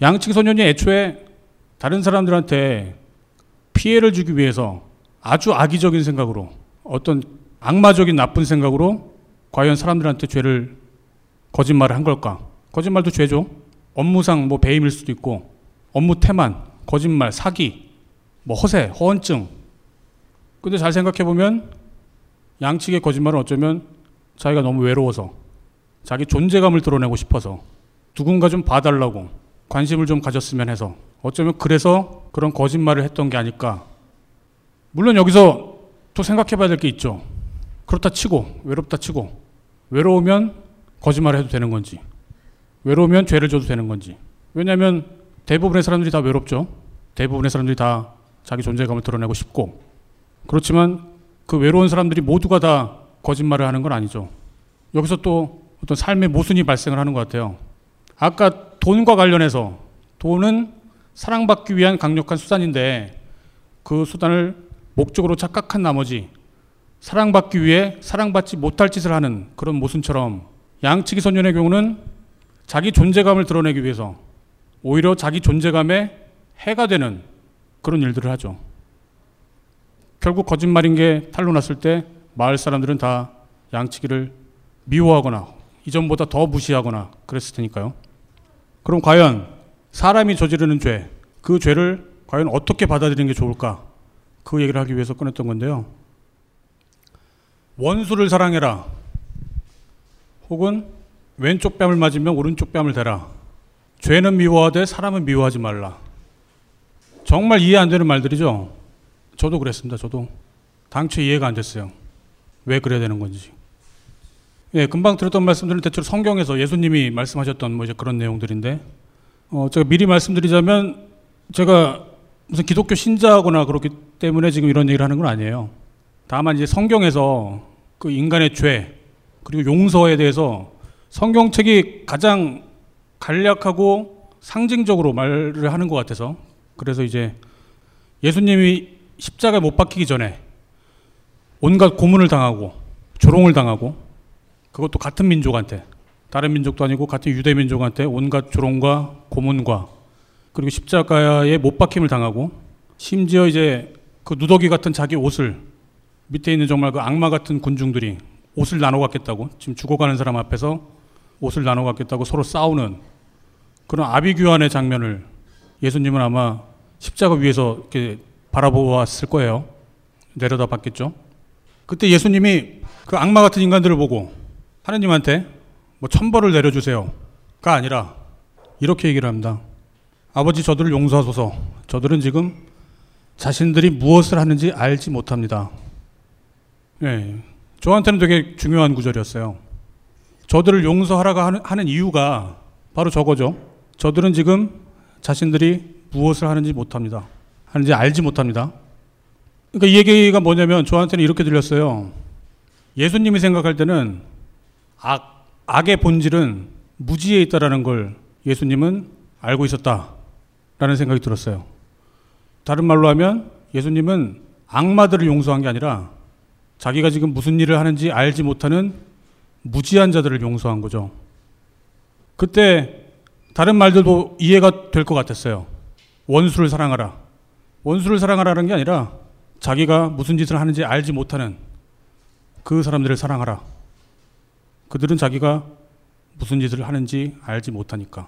양치기 소년이 애초에 다른 사람들한테 피해를 주기 위해서 아주 악의적인 생각으로, 어떤 악마적인 나쁜 생각으로 과연 사람들한테 죄를, 거짓말을 한 걸까? 거짓말도 죄죠. 업무상 뭐 배임일 수도 있고, 업무 태만, 거짓말, 사기, 뭐 허세, 허언증. 근데 잘 생각해보면 양측의 거짓말은 어쩌면 자기가 너무 외로워서, 자기 존재감을 드러내고 싶어서, 누군가 좀 봐달라고, 관심을 좀 가졌으면 해서, 어쩌면 그래서 그런 거짓말을 했던 게 아닐까. 물론 여기서 또 생각해봐야 될 게 있죠. 그렇다 치고, 외롭다 치고, 외로우면 거짓말을 해도 되는 건지, 외로우면 죄를 져도 되는 건지. 왜냐하면 대부분의 사람들이 다 외롭죠. 대부분의 사람들이 다 자기 존재감을 드러내고 싶고. 그렇지만 그 외로운 사람들이 모두가 다 거짓말을 하는 건 아니죠. 여기서 또 어떤 삶의 모순이 발생을 하는 것 같아요. 아까 돈과 관련해서, 돈은 사랑받기 위한 강력한 수단인데 그 수단을 목적으로 착각한 나머지 사랑받기 위해 사랑받지 못할 짓을 하는 그런 모순처럼, 양치기 소년의 경우는 자기 존재감을 드러내기 위해서 오히려 자기 존재감에 해가 되는 그런 일들을 하죠. 결국 거짓말인 게 탄로났을 때 마을 사람들은 다 양치기를 미워하거나 이전보다 더 무시하거나 그랬을 테니까요. 그럼 과연 사람이 저지르는 죄, 그 죄를 과연 어떻게 받아들이는 게 좋을까? 그 얘기를 하기 위해서 꺼냈던 건데요. 원수를 사랑해라, 혹은 왼쪽 뺨을 맞으면 오른쪽 뺨을 대라, 죄는 미워하되 사람은 미워하지 말라. 정말 이해 안 되는 말들이죠. 저도 그랬습니다. 저도 당초 이해가 안 됐어요. 왜 그래야 되는 건지. 예, 금방 들었던 말씀들은 대체로 성경에서 예수님이 말씀하셨던 뭐 이제 그런 내용들인데, 어, 제가 미리 말씀드리자면 제가 무슨 기독교 신자거나 그렇기 때문에 지금 이런 얘기를 하는 건 아니에요. 다만 이제 성경에서 그 인간의 죄 그리고 용서에 대해서 성경책이 가장 간략하고 상징적으로 말을 하는 것 같아서, 그래서 이제 예수님이 십자가에 못 박히기 전에 온갖 고문을 당하고 조롱을 당하고, 그것도 같은 민족한테, 다른 민족도 아니고 같은 유대 민족한테 온갖 조롱과 고문과, 그리고 십자가에 못 박힘을 당하고, 심지어 이제 그 누더기 같은 자기 옷을, 밑에 있는 정말 그 악마 같은 군중들이 옷을 나눠 갖겠다고, 지금 죽어가는 사람 앞에서 옷을 나눠 갖겠다고 서로 싸우는 그런 아비규환의 장면을 예수님은 아마 십자가 위에서 이렇게 바라보았을 거예요. 내려다 봤겠죠. 그때 예수님이 그 악마 같은 인간들을 보고 하느님한테 뭐 천벌을 내려주세요가 아니라 이렇게 얘기를 합니다. 아버지, 저들을 용서하소서. 저들은 지금 자신들이 무엇을 하는지 알지 못합니다. 예, 저한테는 되게 중요한 구절이었어요. 저들을 용서하라고 하는, 하는 이유가 바로 저거죠. 저들은 지금 자신들이 무엇을 하는지 못합니다. 하는지 알지 못합니다. 그러니까 이 얘기가 뭐냐면 저한테는 이렇게 들렸어요. 예수님이 생각할 때는 악, 악의 본질은 무지에 있다라는 걸 예수님은 알고 있었다. 라는 생각이 들었어요. 다른 말로 하면 예수님은 악마들을 용서한 게 아니라 자기가 지금 무슨 일을 하는지 알지 못하는 무지한 자들을 용서한 거죠. 그때 다른 말들도 이해가 될 것 같았어요. 원수를 사랑하라. 원수를 사랑하라는 게 아니라 자기가 무슨 짓을 하는지 알지 못하는 그 사람들을 사랑하라. 그들은 자기가 무슨 짓을 하는지 알지 못하니까.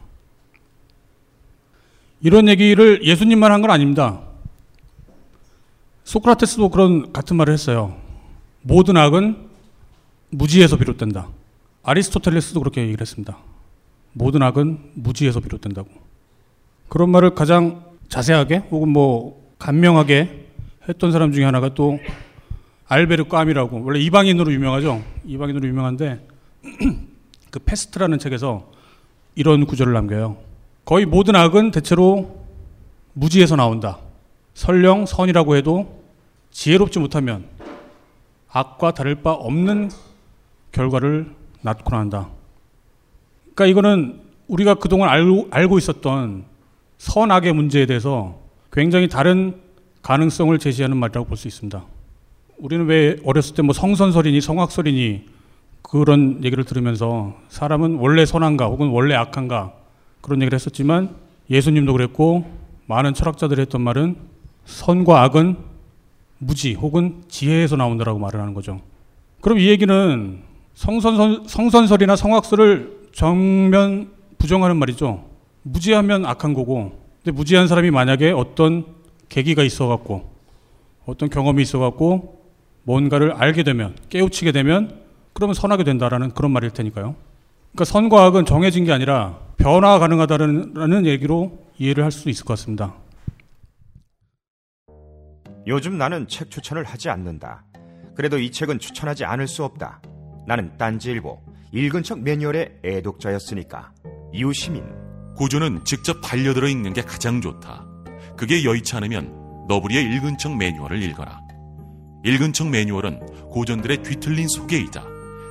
이런 얘기를 예수님만 한 건 아닙니다. 소크라테스도 그런 같은 말을 했어요. 모든 악은 무지에서 비롯된다. 아리스토텔레스도 그렇게 얘기를 했습니다. 모든 악은 무지에서 비롯된다고. 그런 말을 가장 자세하게 혹은 뭐 간명하게 했던 사람 중에 하나가 또 알베르 까미라고, 원래 이방인으로 유명하죠. 이방인으로 유명한데 그 패스트라는 책에서 이런 구절을 남겨요. 거의 모든 악은 대체로 무지에서 나온다. 설령 선이라고 해도 지혜롭지 못하면 악과 다를 바 없는 결과를 낳고 난다. 그러니까 이거는 우리가 그동안 알고, 알고 있었던 선악의 문제에 대해서 굉장히 다른 가능성을 제시하는 말이라고 볼 수 있습니다. 우리는 왜 어렸을 때 뭐 성선설이니 성악설이니 그런 얘기를 들으면서 사람은 원래 선한가 혹은 원래 악한가 그런 얘기를 했었지만, 예수님도 그랬고 많은 철학자들이 했던 말은 선과 악은 무지 혹은 지혜에서 나온다라고 말을 하는 거죠. 그럼 이 얘기는 성선설, 성선설이나 성악설을 정면 부정하는 말이죠. 무지하면 악한 거고, 근데 무지한 사람이 만약에 어떤 계기가 있어갖고 어떤 경험이 있어갖고 뭔가를 알게 되면, 깨우치게 되면 그러면 선하게 된다라는 그런 말일 테니까요. 그러니까 선과 악은 정해진 게 아니라 변화가 가능하다는 얘기로 이해를 할 수 있을 것 같습니다. 요즘 나는 책 추천을 하지 않는다. 그래도 이 책은 추천하지 않을 수 없다. 나는 딴지일보, 읽은 척 매뉴얼의 애독자였으니까. 유시민. 고전은 직접 반려들어 읽는 게 가장 좋다. 그게 여의치 않으면 너부리의 읽은 척 매뉴얼을 읽어라. 읽은 척 매뉴얼은 고전들의 뒤틀린 소개이자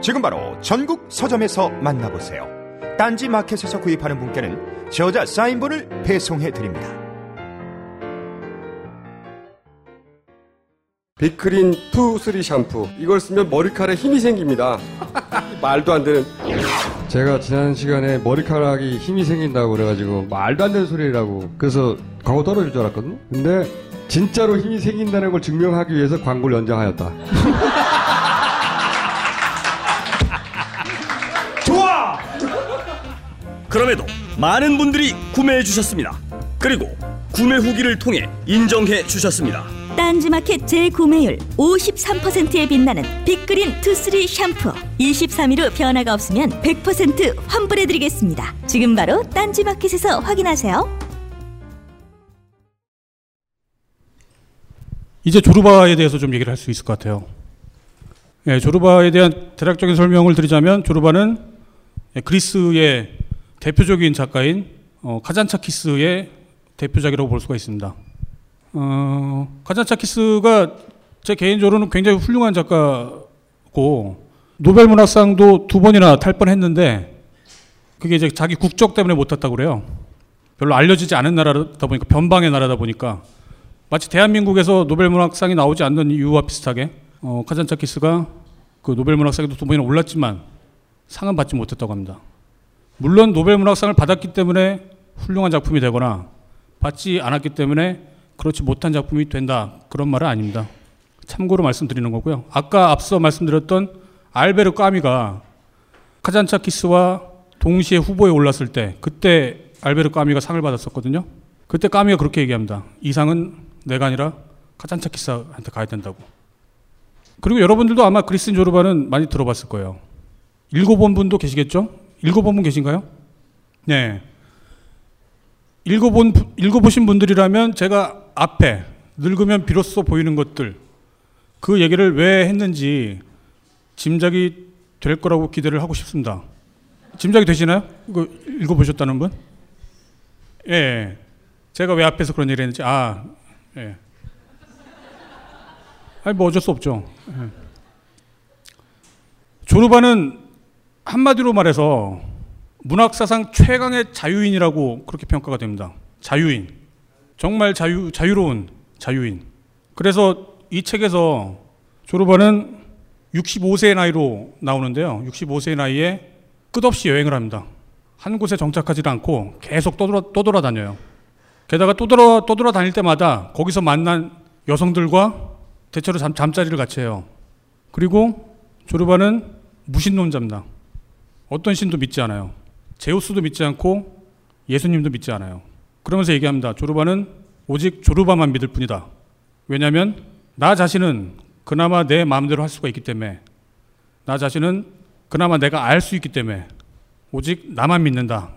지금 바로 전국 서점에서 만나보세요. 딴지마켓에서 구입하는 분께는 저자 사인본을 배송해드립니다. 비크린 투 쓰리 샴푸, 이걸 쓰면 머리카락에 힘이 생깁니다. 말도 안 되는. 제가 지난 시간에 머리카락이 힘이 생긴다고 그래가지고 말도 안 되는 소리라고, 그래서 광고 떨어질 줄 알았거든요. 근데 진짜로 힘이 생긴다는 걸 증명하기 위해서 광고를 연장하였다. 좋아! 그럼에도 많은 분들이 구매해 주셨습니다. 그리고 구매 후기를 통해 인정해 주셨습니다. 딴지마켓 재구매율 오십삼 퍼센트에 빛나는 비크린 투 쓰리 샴푸. 이십삼 일 후 변화가 없으면 백 퍼센트 환불해드리겠습니다. 지금 바로 딴지마켓에서 확인하세요. 이제 조르바에 대해서 좀 얘기를 할 수 있을 것 같아요. 예, 조르바에 대한 대략적인 설명을 드리자면, 조르바는 그리스의 대표적인 작가인 어, 카잔차키스의 대표작이라고 볼 수가 있습니다. 어, 카잔차키스가 제 개인적으로는 굉장히 훌륭한 작가고, 노벨문학상도 두 번이나 탈 뻔했는데 그게 이제 자기 국적 때문에 못 탔다고 그래요. 별로 알려지지 않은 나라다 보니까, 변방의 나라다 보니까, 마치 대한민국에서 노벨문학상이 나오지 않는 이유와 비슷하게 어, 카잔차키스가 그 노벨문학상에도 두 번이나 올랐지만 상은 받지 못했다고 합니다. 물론 노벨문학상을 받았기 때문에 훌륭한 작품이 되거나 받지 않았기 때문에 그렇지 못한 작품이 된다, 그런 말은 아닙니다. 참고로 말씀드리는 거고요. 아까 앞서 말씀드렸던 알베르 까미가 카잔차키스와 동시에 후보에 올랐을 때, 그때 알베르 까미가 상을 받았었거든요. 그때 까미가 그렇게 얘기합니다. 이 상은 내가 아니라 카잔차키스한테 가야 된다고. 그리고 여러분들도 아마 그리스인 조르바는 많이 들어봤을 거예요. 읽어본 분도 계시겠죠? 읽어본 분 계신가요? 네. 읽어본, 읽어보신 분들이라면 제가 앞에 늙으면 비로소 보이는 것들, 그 얘기를 왜 했는지 짐작이 될 거라고 기대를 하고 싶습니다. 짐작이 되시나요? 읽어보셨다는 분? 예. 네. 제가 왜 앞에서 그런 얘기를 했는지. 아, 예. 아니 뭐 어쩔 수 없죠. 예. 조르바는 한마디로 말해서 문학사상 최강의 자유인이라고 그렇게 평가가 됩니다. 자유인. 정말 자유, 자유로운 자유인. 그래서 이 책에서 조르바는 육십오 세의 나이로 나오는데요. 육십오 세의 나이에 끝없이 여행을 합니다. 한 곳에 정착하지 않고 계속 떠돌아, 떠돌아다녀요. 게다가 떠돌아, 떠돌아 다닐 때마다 거기서 만난 여성들과 대체로 잠, 잠자리를 같이 해요. 그리고 조르바는 무신론자입니다. 어떤 신도 믿지 않아요. 제우스도 믿지 않고 예수님도 믿지 않아요. 그러면서 얘기합니다. 조르바는 오직 조르바만 믿을 뿐이다. 왜냐하면 나 자신은 그나마 내 마음대로 할 수가 있기 때문에, 나 자신은 그나마 내가 알 수 있기 때문에 오직 나만 믿는다.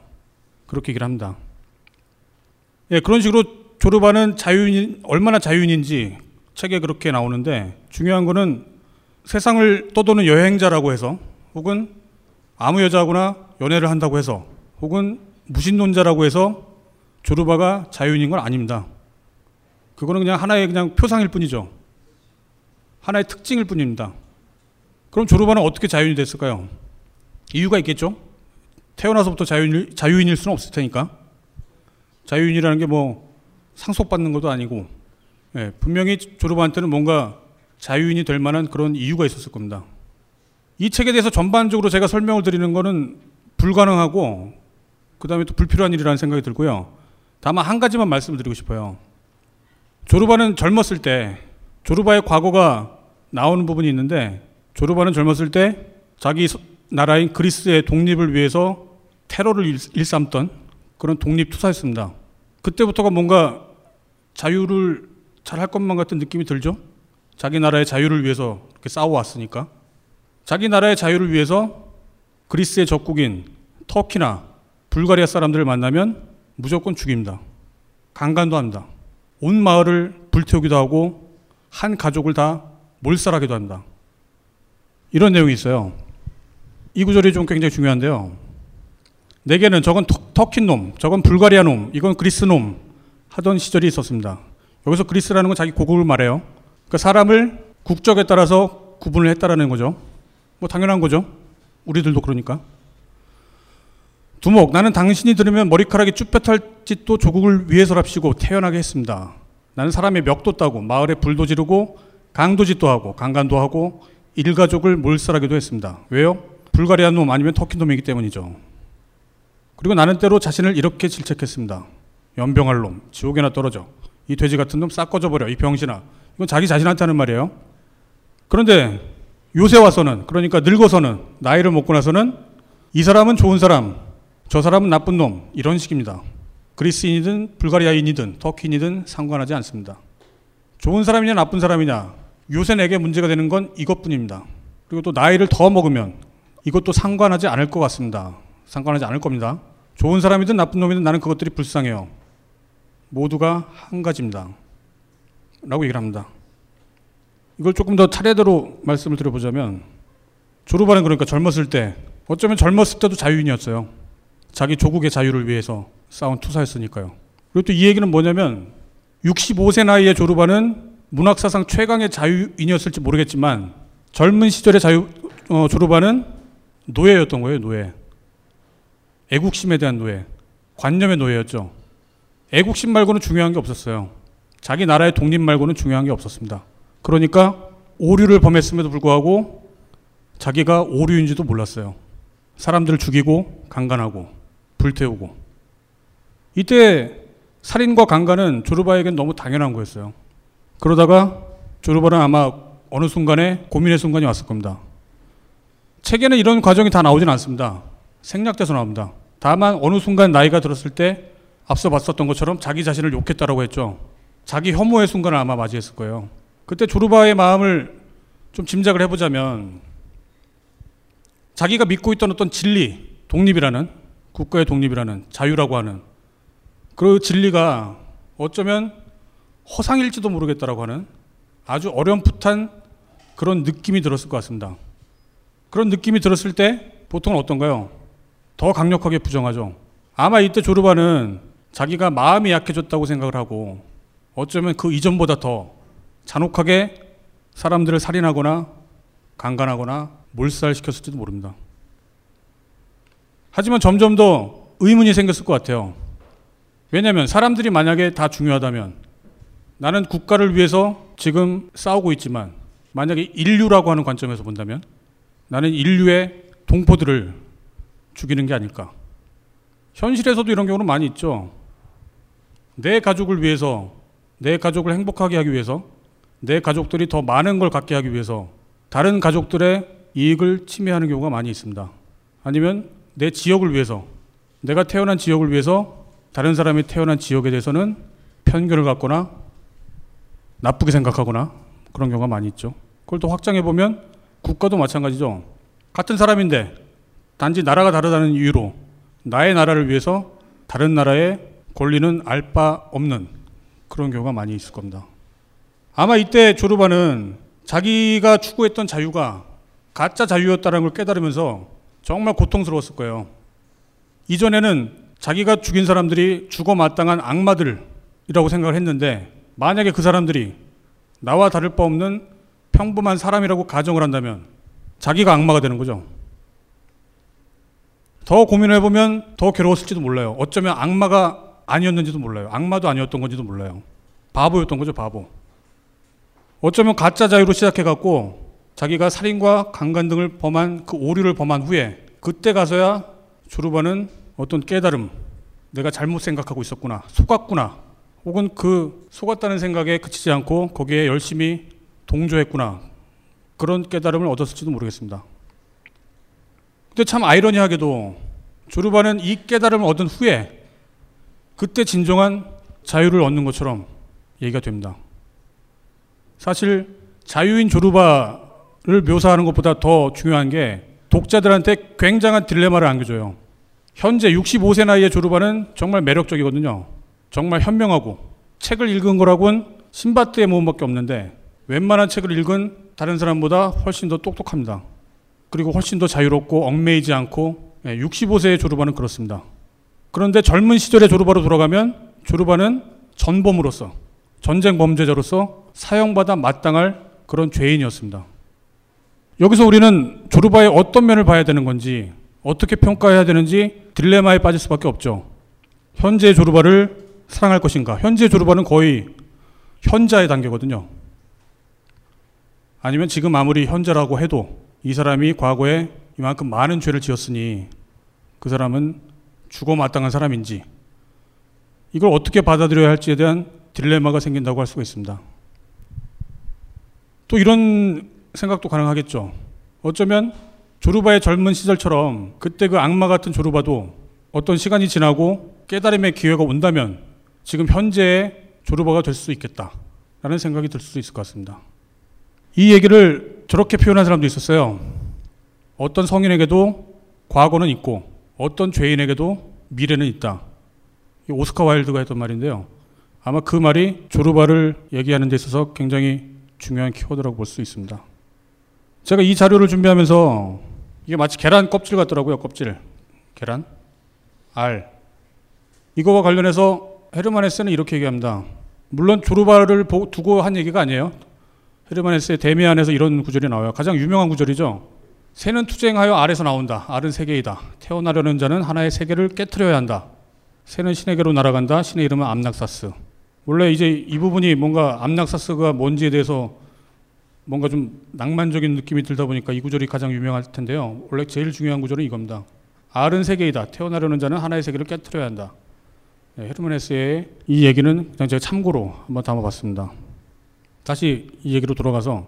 그렇게 얘기를 합니다. 예, 그런 식으로 조르바는 자유인, 얼마나 자유인인지 책에 그렇게 나오는데, 중요한 거는 세상을 떠도는 여행자라고 해서, 혹은 아무 여자하고나 연애를 한다고 해서, 혹은 무신론자라고 해서 조르바가 자유인인 건 아닙니다. 그거는 그냥 하나의 그냥 표상일 뿐이죠. 하나의 특징일 뿐입니다. 그럼 조르바는 어떻게 자유인이 됐을까요? 이유가 있겠죠? 태어나서부터 자유인, 자유인일 수는 없을 테니까. 자유인이라는 게 뭐 상속받는 것도 아니고, 예, 분명히 조르바한테는 뭔가 자유인이 될 만한 그런 이유가 있었을 겁니다. 이 책에 대해서 전반적으로 제가 설명을 드리는 것은 불가능하고 그 다음에 또 불필요한 일이라는 생각이 들고요. 다만 한 가지만 말씀을 드리고 싶어요. 조르바는 젊었을 때, 조르바의 과거가 나오는 부분이 있는데, 조르바는 젊었을 때 자기 나라인 그리스의 독립을 위해서 테러를 일삼던 그런 독립투사였습니다. 그때부터가 뭔가 자유를 잘할 것만 같은 느낌이 들죠. 자기 나라의 자유를 위해서 이렇게 싸워왔으니까. 자기 나라의 자유를 위해서 그리스의 적국인 터키나 불가리아 사람들을 만나면 무조건 죽입니다. 강간도 합니다. 온 마을을 불태우기도 하고 한 가족을 다 몰살하기도 합니다. 이런 내용이 있어요. 이 구절이 좀 굉장히 중요한데요. 내게는 저건 터키 놈, 저건 불가리아 놈, 이건 그리스 놈 하던 시절이 있었습니다. 여기서 그리스라는 건 자기 고국을 말해요. 그러니까 사람을 국적에 따라서 구분을 했다라는 거죠. 뭐 당연한 거죠. 우리들도 그러니까. 두목, 나는 당신이 들으면 머리카락이 쭈뼛할 짓도 조국을 위해서랍시고 태연하게 했습니다. 나는 사람의 멱도 따고 마을에 불도 지르고 강도짓도 하고 강간도 하고 일가족을 몰살하기도 했습니다. 왜요? 불가리아 놈 아니면 터키 놈이기 때문이죠. 그리고 나는 때로 자신을 이렇게 질책했습니다. 연병할 놈, 지옥에나 떨어져. 이 돼지 같은 놈 싹 꺼져버려. 이 병신아. 이건 자기 자신한테 하는 말이에요. 그런데 요새 와서는, 그러니까 늙어서는, 나이를 먹고 나서는 이 사람은 좋은 사람, 저 사람은 나쁜 놈, 이런 식입니다. 그리스인이든 불가리아인이든 터키인이든 상관하지 않습니다. 좋은 사람이냐 나쁜 사람이냐, 요새 내게 문제가 되는 건 이것뿐입니다. 그리고 또 나이를 더 먹으면 이것도 상관하지 않을 것 같습니다. 상관하지 않을 겁니다. 좋은 사람이든 나쁜 놈이든 나는 그것들이 불쌍해요. 모두가 한 가지입니다. 라고 얘기를 합니다. 이걸 조금 더 차례대로 말씀을 드려보자면, 조르바는 그러니까 젊었을 때, 어쩌면 젊었을 때도 자유인이었어요. 자기 조국의 자유를 위해서 싸운 투사였으니까요. 그리고 또 이 얘기는 뭐냐면, 육십오 세 나이의 조르바는 문학사상 최강의 자유인이었을지 모르겠지만, 젊은 시절의 자유, 어, 조르바는 노예였던 거예요. 노예. 애국심에 대한 노예, 관념의 노예였죠. 애국심 말고는 중요한 게 없었어요. 자기 나라의 독립 말고는 중요한 게 없었습니다. 그러니까 오류를 범했음에도 불구하고 자기가 오류인지도 몰랐어요. 사람들을 죽이고 강간하고 불태우고. 이때 살인과 강간은 조르바에겐 너무 당연한 거였어요. 그러다가 조르바는 아마 어느 순간에 고민의 순간이 왔을 겁니다. 책에는 이런 과정이 다 나오진 않습니다. 생략돼서 나옵니다. 다만 어느 순간 나이가 들었을 때, 앞서 봤었던 것처럼 자기 자신을 욕했다라고 했죠. 자기 혐오의 순간을 아마 맞이했을 거예요. 그때 조르바의 마음을 좀 짐작을 해보자면, 자기가 믿고 있던 어떤 진리, 독립이라는, 국가의 독립이라는, 자유라고 하는 그 진리가 어쩌면 허상일지도 모르겠다라고 하는 아주 어렴풋한 그런 느낌이 들었을 것 같습니다. 그런 느낌이 들었을 때 보통은 어떤가요? 더 강력하게 부정하죠. 아마 이때 조르바는 자기가 마음이 약해졌다고 생각을 하고, 어쩌면 그 이전보다 더 잔혹하게 사람들을 살인하거나 강간하거나 몰살시켰을지도 모릅니다. 하지만 점점 더 의문이 생겼을 것 같아요. 왜냐하면 사람들이 만약에 다 중요하다면, 나는 국가를 위해서 지금 싸우고 있지만, 만약에 인류라고 하는 관점에서 본다면 나는 인류의 동포들을 죽이는 게 아닐까. 현실에서도 이런 경우는 많이 있죠. 내 가족을 위해서, 내 가족을 행복하게 하기 위해서, 내 가족들이 더 많은 걸 갖게 하기 위해서 다른 가족들의 이익을 침해하는 경우가 많이 있습니다. 아니면 내 지역을 위해서, 내가 태어난 지역을 위해서 다른 사람이 태어난 지역에 대해서는 편견을 갖거나 나쁘게 생각하거나 그런 경우가 많이 있죠. 그걸 또 확장해보면 국가도 마찬가지죠. 같은 사람인데 단지 나라가 다르다는 이유로 나의 나라를 위해서 다른 나라의 권리는 알 바 없는 그런 경우가 많이 있을 겁니다. 아마 이때 조르바는 자기가 추구했던 자유가 가짜 자유였다는 걸 깨달으면서 정말 고통스러웠을 거예요. 이전에는 자기가 죽인 사람들이 죽어 마땅한 악마들이라고 생각을 했는데, 만약에 그 사람들이 나와 다를 바 없는 평범한 사람이라고 가정을 한다면 자기가 악마가 되는 거죠. 더 고민을 해보면 더 괴로웠을지도 몰라요. 어쩌면 악마가 아니었는지도 몰라요. 악마도 아니었던 건지도 몰라요. 바보였던 거죠, 바보. 어쩌면 가짜 자유로 시작해갖고 자기가 살인과 강간 등을 범한 그 오류를 범한 후에 그때 가서야 조르바는 어떤 깨달음, 내가 잘못 생각하고 있었구나, 속았구나, 혹은 그 속았다는 생각에 그치지 않고 거기에 열심히 동조했구나, 그런 깨달음을 얻었을지도 모르겠습니다. 근데 참 아이러니하게도 조르바는 이 깨달음을 얻은 후에 그때 진정한 자유를 얻는 것처럼 얘기가 됩니다. 사실 자유인 조르바를 묘사하는 것보다 더 중요한 게 독자들한테 굉장한 딜레마를 안겨줘요. 현재 육십오 세 나이의 조르바는 정말 매력적이거든요. 정말 현명하고 책을 읽은 거라고는 신밧드의 모험밖에 없는데 웬만한 책을 읽은 다른 사람보다 훨씬 더 똑똑합니다. 그리고 훨씬 더 자유롭고 얽매이지 않고, 육십오 세의 조르바는 그렇습니다. 그런데 젊은 시절의 조르바로 돌아가면 조르바는 전범으로서, 전쟁 범죄자로서 사형받아 마땅할 그런 죄인이었습니다. 여기서 우리는 조르바의 어떤 면을 봐야 되는 건지, 어떻게 평가해야 되는지 딜레마에 빠질 수밖에 없죠. 현재의 조르바를 사랑할 것인가? 현재의 조르바는 거의 현자의 단계거든요. 아니면 지금 아무리 현자라고 해도 이 사람이 과거에 이만큼 많은 죄를 지었으니 그 사람은 죽어 마땅한 사람인지, 이걸 어떻게 받아들여야 할지에 대한 딜레마가 생긴다고 할 수가 있습니다. 또 이런 생각도 가능하겠죠. 어쩌면 조르바의 젊은 시절처럼 그때 그 악마 같은 조르바도 어떤 시간이 지나고 깨달음의 기회가 온다면 지금 현재의 조르바가 될 수 있겠다라는 생각이 들 수도 있을 것 같습니다. 이 얘기를 저렇게 표현한 사람도 있었어요. 어떤 성인에게도 과거는 있고 어떤 죄인에게도 미래는 있다. 오스카 와일드가 했던 말인데요. 아마 그 말이 조르바를 얘기하는 데 있어서 굉장히 중요한 키워드라고 볼 수 있습니다. 제가 이 자료를 준비하면서 이게 마치 계란 껍질 같더라고요. 껍질. 계란, 알. 이거와 관련해서 헤르만 헤세는 이렇게 얘기합니다. 물론 조르바를 두고 한 얘기가 아니에요. 헤르만 헤세의 데미안에서 이런 구절이 나와요. 가장 유명한 구절이죠. 새는 투쟁하여 알에서 나온다. 알은 세계이다. 태어나려는 자는 하나의 세계를 깨트려야 한다. 새는 신에게로 날아간다. 신의 이름은 암낙사스. 원래 이제 이 부분이 뭔가 암낙사스가 뭔지에 대해서 뭔가 좀 낭만적인 느낌이 들다 보니까 이 구절이 가장 유명할 텐데요. 원래 제일 중요한 구절은 이겁니다. 알은 세계이다. 태어나려는 자는 하나의 세계를 깨트려야 한다. 네, 헤르만 헤세의 이 얘기는 그냥 제가 참고로 한번 담아봤습니다. 다시 이 얘기로 돌아가서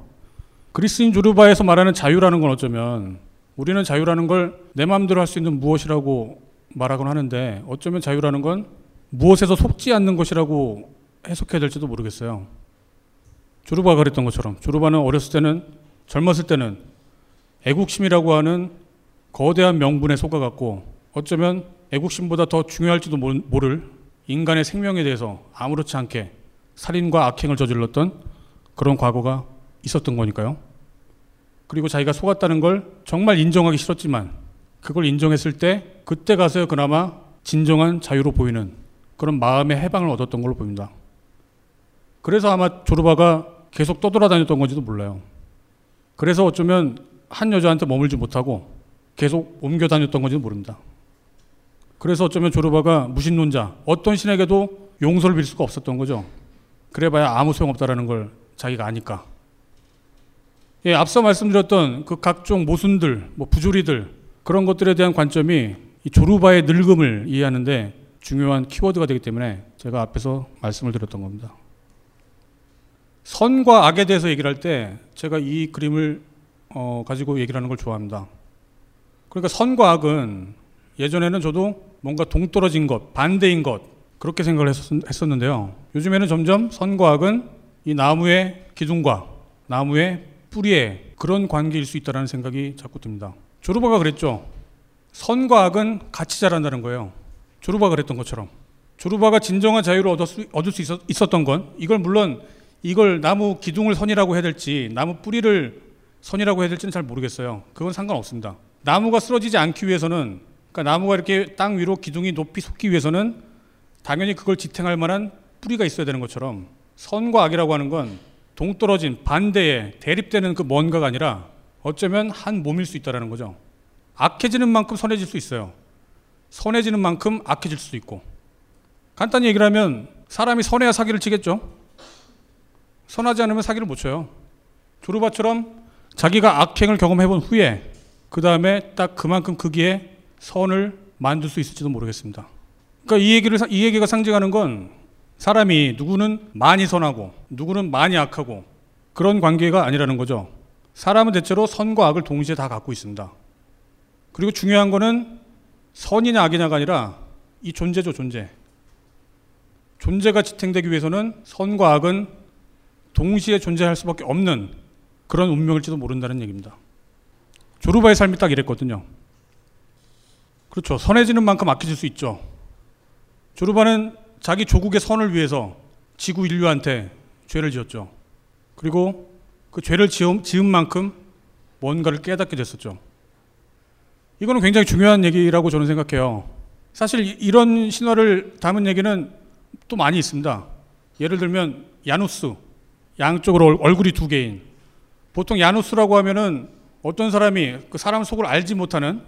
그리스인 조르바에서 말하는 자유라는 건 어쩌면 우리는 자유라는 걸 내 마음대로 할 수 있는 무엇이라고 말하곤 하는데 어쩌면 자유라는 건 무엇에서 속지 않는 것이라고 해석해야 될지도 모르겠어요. 조르바가 그랬던 것처럼 조르바는 어렸을 때는, 젊었을 때는 애국심이라고 하는 거대한 명분에 속아갔고 어쩌면 애국심보다 더 중요할지도 모를 인간의 생명에 대해서 아무렇지 않게 살인과 악행을 저질렀던 그런 과거가 있었던 거니까요. 그리고 자기가 속았다는 걸 정말 인정하기 싫었지만 그걸 인정했을 때 그때 가서야 그나마 진정한 자유로 보이는 그런 마음의 해방을 얻었던 걸로 보입니다. 그래서 아마 조르바가 계속 떠돌아다녔던 건지도 몰라요. 그래서 어쩌면 한 여자한테 머물지 못하고 계속 옮겨 다녔던 건지도 모릅니다. 그래서 어쩌면 조르바가 무신론자, 어떤 신에게도 용서를 빌 수가 없었던 거죠. 그래봐야 아무 소용없다라는 걸 자기가 아니까. 예, 앞서 말씀드렸던 그 각종 모순들, 뭐 부조리들, 그런 것들에 대한 관점이 이 조르바의 늙음을 이해하는데 중요한 키워드가 되기 때문에 제가 앞에서 말씀을 드렸던 겁니다. 선과 악에 대해서 얘기를 할 때 제가 이 그림을 어, 가지고 얘기를 하는 걸 좋아합니다. 그러니까 선과 악은 예전에는 저도 뭔가 동떨어진 것, 반대인 것 그렇게 생각을 했었는데요. 요즘에는 점점 선과 악은 이 나무의 기둥과 나무의 뿌리의 그런 관계일 수 있다는 생각이 자꾸 듭니다. 조르바가 그랬죠. 선과 악은 같이 자란다는 거예요. 조르바가 그랬던 것처럼. 조르바가 진정한 자유를 얻을 수, 얻을 수 있었, 있었던 건 이걸 물론 이걸 나무 기둥을 선이라고 해야 될지 나무 뿌리를 선이라고 해야 될지는 잘 모르겠어요. 그건 상관없습니다. 나무가 쓰러지지 않기 위해서는 그러니까 나무가 이렇게 땅 위로 기둥이 높이 솟기 위해서는 당연히 그걸 지탱할 만한 뿌리가 있어야 되는 것처럼 선과 악이라고 하는 건 동떨어진 반대에 대립되는 그 뭔가가 아니라 어쩌면 한 몸일 수 있다는 거죠. 악해지는 만큼 선해질 수 있어요. 선해지는 만큼 악해질 수도 있고. 간단히 얘기를 하면 사람이 선해야 사기를 치겠죠. 선하지 않으면 사기를 못 쳐요. 조르바처럼 자기가 악행을 경험해본 후에 그 다음에 딱 그만큼 크기의 선을 만들 수 있을지도 모르겠습니다. 그러니까 이 얘기를 이 얘기가 상징하는 건 사람이 누구는 많이 선하고 누구는 많이 악하고 그런 관계가 아니라는 거죠. 사람은 대체로 선과 악을 동시에 다 갖고 있습니다. 그리고 중요한 거는 선이냐 악이냐가 아니라 이 존재죠, 존재. 존재가 지탱되기 위해서는 선과 악은 동시에 존재할 수밖에 없는 그런 운명일지도 모른다는 얘기입니다. 조르바의 삶이 딱 이랬거든요. 그렇죠. 선해지는 만큼 악해질 수 있죠. 조르바는 자기 조국의 선을 위해서 지구 인류한테 죄를 지었죠. 그리고 그 죄를 지은 만큼 뭔가를 깨닫게 됐었죠. 이거는 굉장히 중요한 얘기라고 저는 생각해요. 사실 이런 신화를 담은 얘기는 또 많이 있습니다. 예를 들면 야누스, 양쪽으로 얼굴이 두 개인. 보통 야누스라고 하면은 어떤 사람이 그 사람 속을 알지 못하는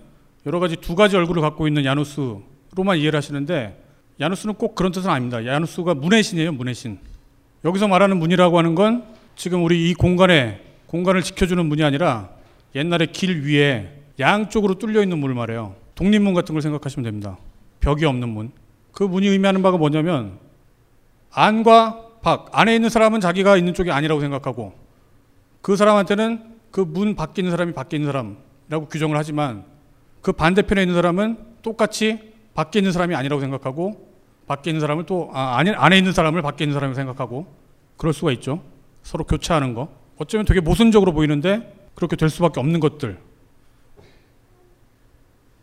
여러 가지 두 가지 얼굴을 갖고 있는 야누스로만 이해를 하시는데 야누스는 꼭 그런 뜻은 아닙니다. 야누스가 문의 신이에요, 문의 신. 여기서 말하는 문이라고 하는 건 지금 우리 이 공간에 공간을 지켜주는 문이 아니라 옛날에 길 위에 양쪽으로 뚫려 있는 문을 말해요. 독립문 같은 걸 생각하시면 됩니다. 벽이 없는 문. 그 문이 의미하는 바가 뭐냐면 안과 밖, 안에 있는 사람은 자기가 있는 쪽이 아니라고 생각하고 그 사람한테는 그 문 밖에 있는 사람이 밖에 있는 사람이라고 규정을 하지만 그 반대편에 있는 사람은 똑같이 밖에 있는 사람이 아니라고 생각하고 밖에 있는 사람을 또 아, 안에 있는 사람을 밖에 있는 사람이라고 생각하고 그럴 수가 있죠. 서로 교차하는 거. 어쩌면 되게 모순적으로 보이는데 그렇게 될 수밖에 없는 것들.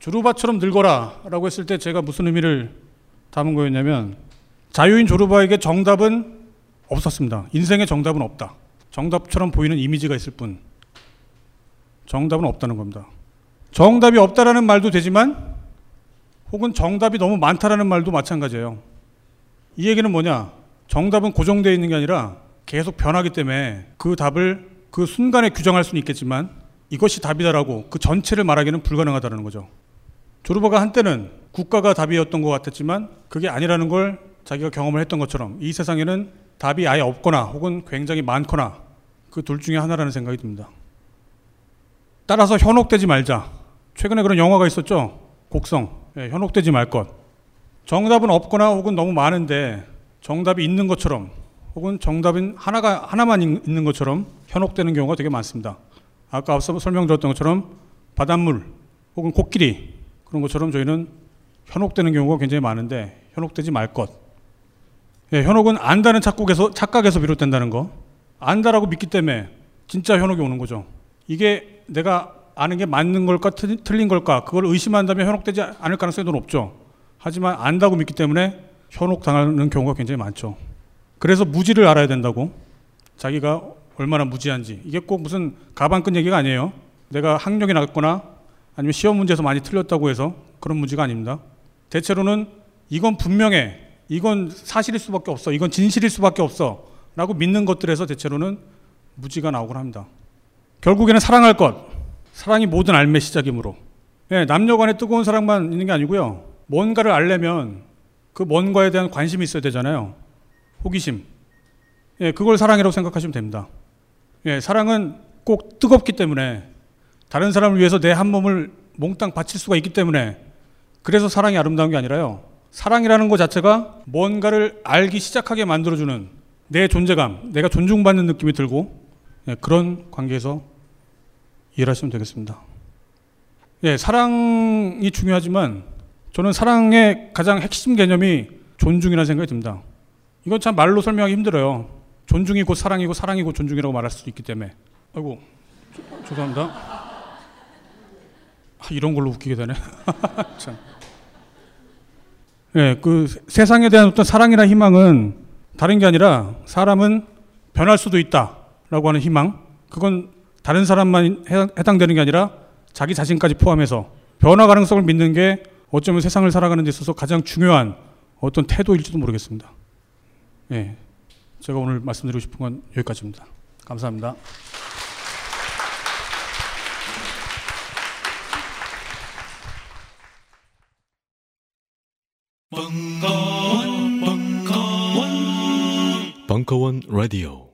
조르바처럼 늙어라 라고 했을 때 제가 무슨 의미를 담은 거였냐면 자유인 조르바에게 정답은 없었습니다. 인생의 정답은 없다. 정답처럼 보이는 이미지가 있을 뿐. 정답은 없다는 겁니다. 정답이 없다라는 말도 되지만 혹은 정답이 너무 많다라는 말도 마찬가지예요. 이 얘기는 뭐냐? 정답은 고정되어 있는 게 아니라 계속 변하기 때문에 그 답을 그 순간에 규정할 수는 있겠지만 이것이 답이다라고 그 전체를 말하기는 불가능하다는 거죠. 조르바가 한때는 국가가 답이었던 것 같았지만 그게 아니라는 걸 자기가 경험을 했던 것처럼 이 세상에는 답이 아예 없거나 혹은 굉장히 많거나 그 둘 중에 하나라는 생각이 듭니다. 따라서 현혹되지 말자. 최근에 그런 영화가 있었죠. 곡성. 예, 현혹되지 말 것. 정답은 없거나 혹은 너무 많은데 정답이 있는 것처럼 혹은 정답은 하나가, 하나만 있는 것처럼 현혹되는 경우가 되게 많습니다. 아까 앞서 설명드렸던 것처럼 바닷물 혹은 코끼리 그런 것처럼 저희는 현혹되는 경우가 굉장히 많은데 현혹되지 말 것. 예, 현혹은 안다는 착각에서, 착각에서 비롯된다는 거. 안다라고 믿기 때문에 진짜 현혹이 오는 거죠. 이게 내가 아는 게 맞는 걸까 틀린 걸까 그걸 의심한다면 현혹되지 않을 가능성이 더 높죠. 하지만 안다고 믿기 때문에 현혹당하는 경우가 굉장히 많죠. 그래서 무지를 알아야 된다고. 자기가 얼마나 무지한지. 이게 꼭 무슨 가방끈 얘기가 아니에요. 내가 학력이 낮거나 아니면 시험 문제에서 많이 틀렸다고 해서 그런 무지가 아닙니다. 대체로는 이건 분명해. 이건 사실일 수밖에 없어. 이건 진실일 수밖에 없어. 라고 믿는 것들에서 대체로는 무지가 나오곤 합니다. 결국에는 사랑할 것. 사랑이 모든 삶의 시작이므로. 예, 남녀간의 뜨거운 사랑만 있는 게 아니고요. 뭔가를 알려면 그 뭔가에 대한 관심이 있어야 되잖아요. 호기심. 예, 그걸 사랑이라고 생각하시면 됩니다. 예, 사랑은 꼭 뜨겁기 때문에 다른 사람을 위해서 내 한 몸을 몽땅 바칠 수가 있기 때문에 그래서 사랑이 아름다운 게 아니라요. 사랑이라는 것 자체가 뭔가를 알기 시작하게 만들어주는 내 존재감, 내가 존중받는 느낌이 들고 예, 그런 관계에서 이해하시면 되겠습니다. 예, 사랑이 중요하지만 저는 사랑의 가장 핵심 개념이 존중이라는 생각이 듭니다. 이건 참 말로 설명하기 힘들어요. 존중이 곧 사랑이고 사랑이 곧 존중이라고 말할 수도 있기 때문에. 아이고, 조, 죄송합니다. 아, 이런 걸로 웃기게 되네. 참. 예, 그 세상에 대한 어떤 사랑이나 희망은 다른 게 아니라 사람은 변할 수도 있다라고 하는 희망. 그건 다른 사람만 해당되는 게 아니라 자기 자신까지 포함해서 변화 가능성을 믿는 게 어쩌면 세상을 살아가는 데 있어서 가장 중요한 어떤 태도일지도 모르겠습니다. 예, 제가 오늘 말씀드리고 싶은 건 여기까지입니다. 감사합니다. 벙커원 벙커원 벙커원 라디오.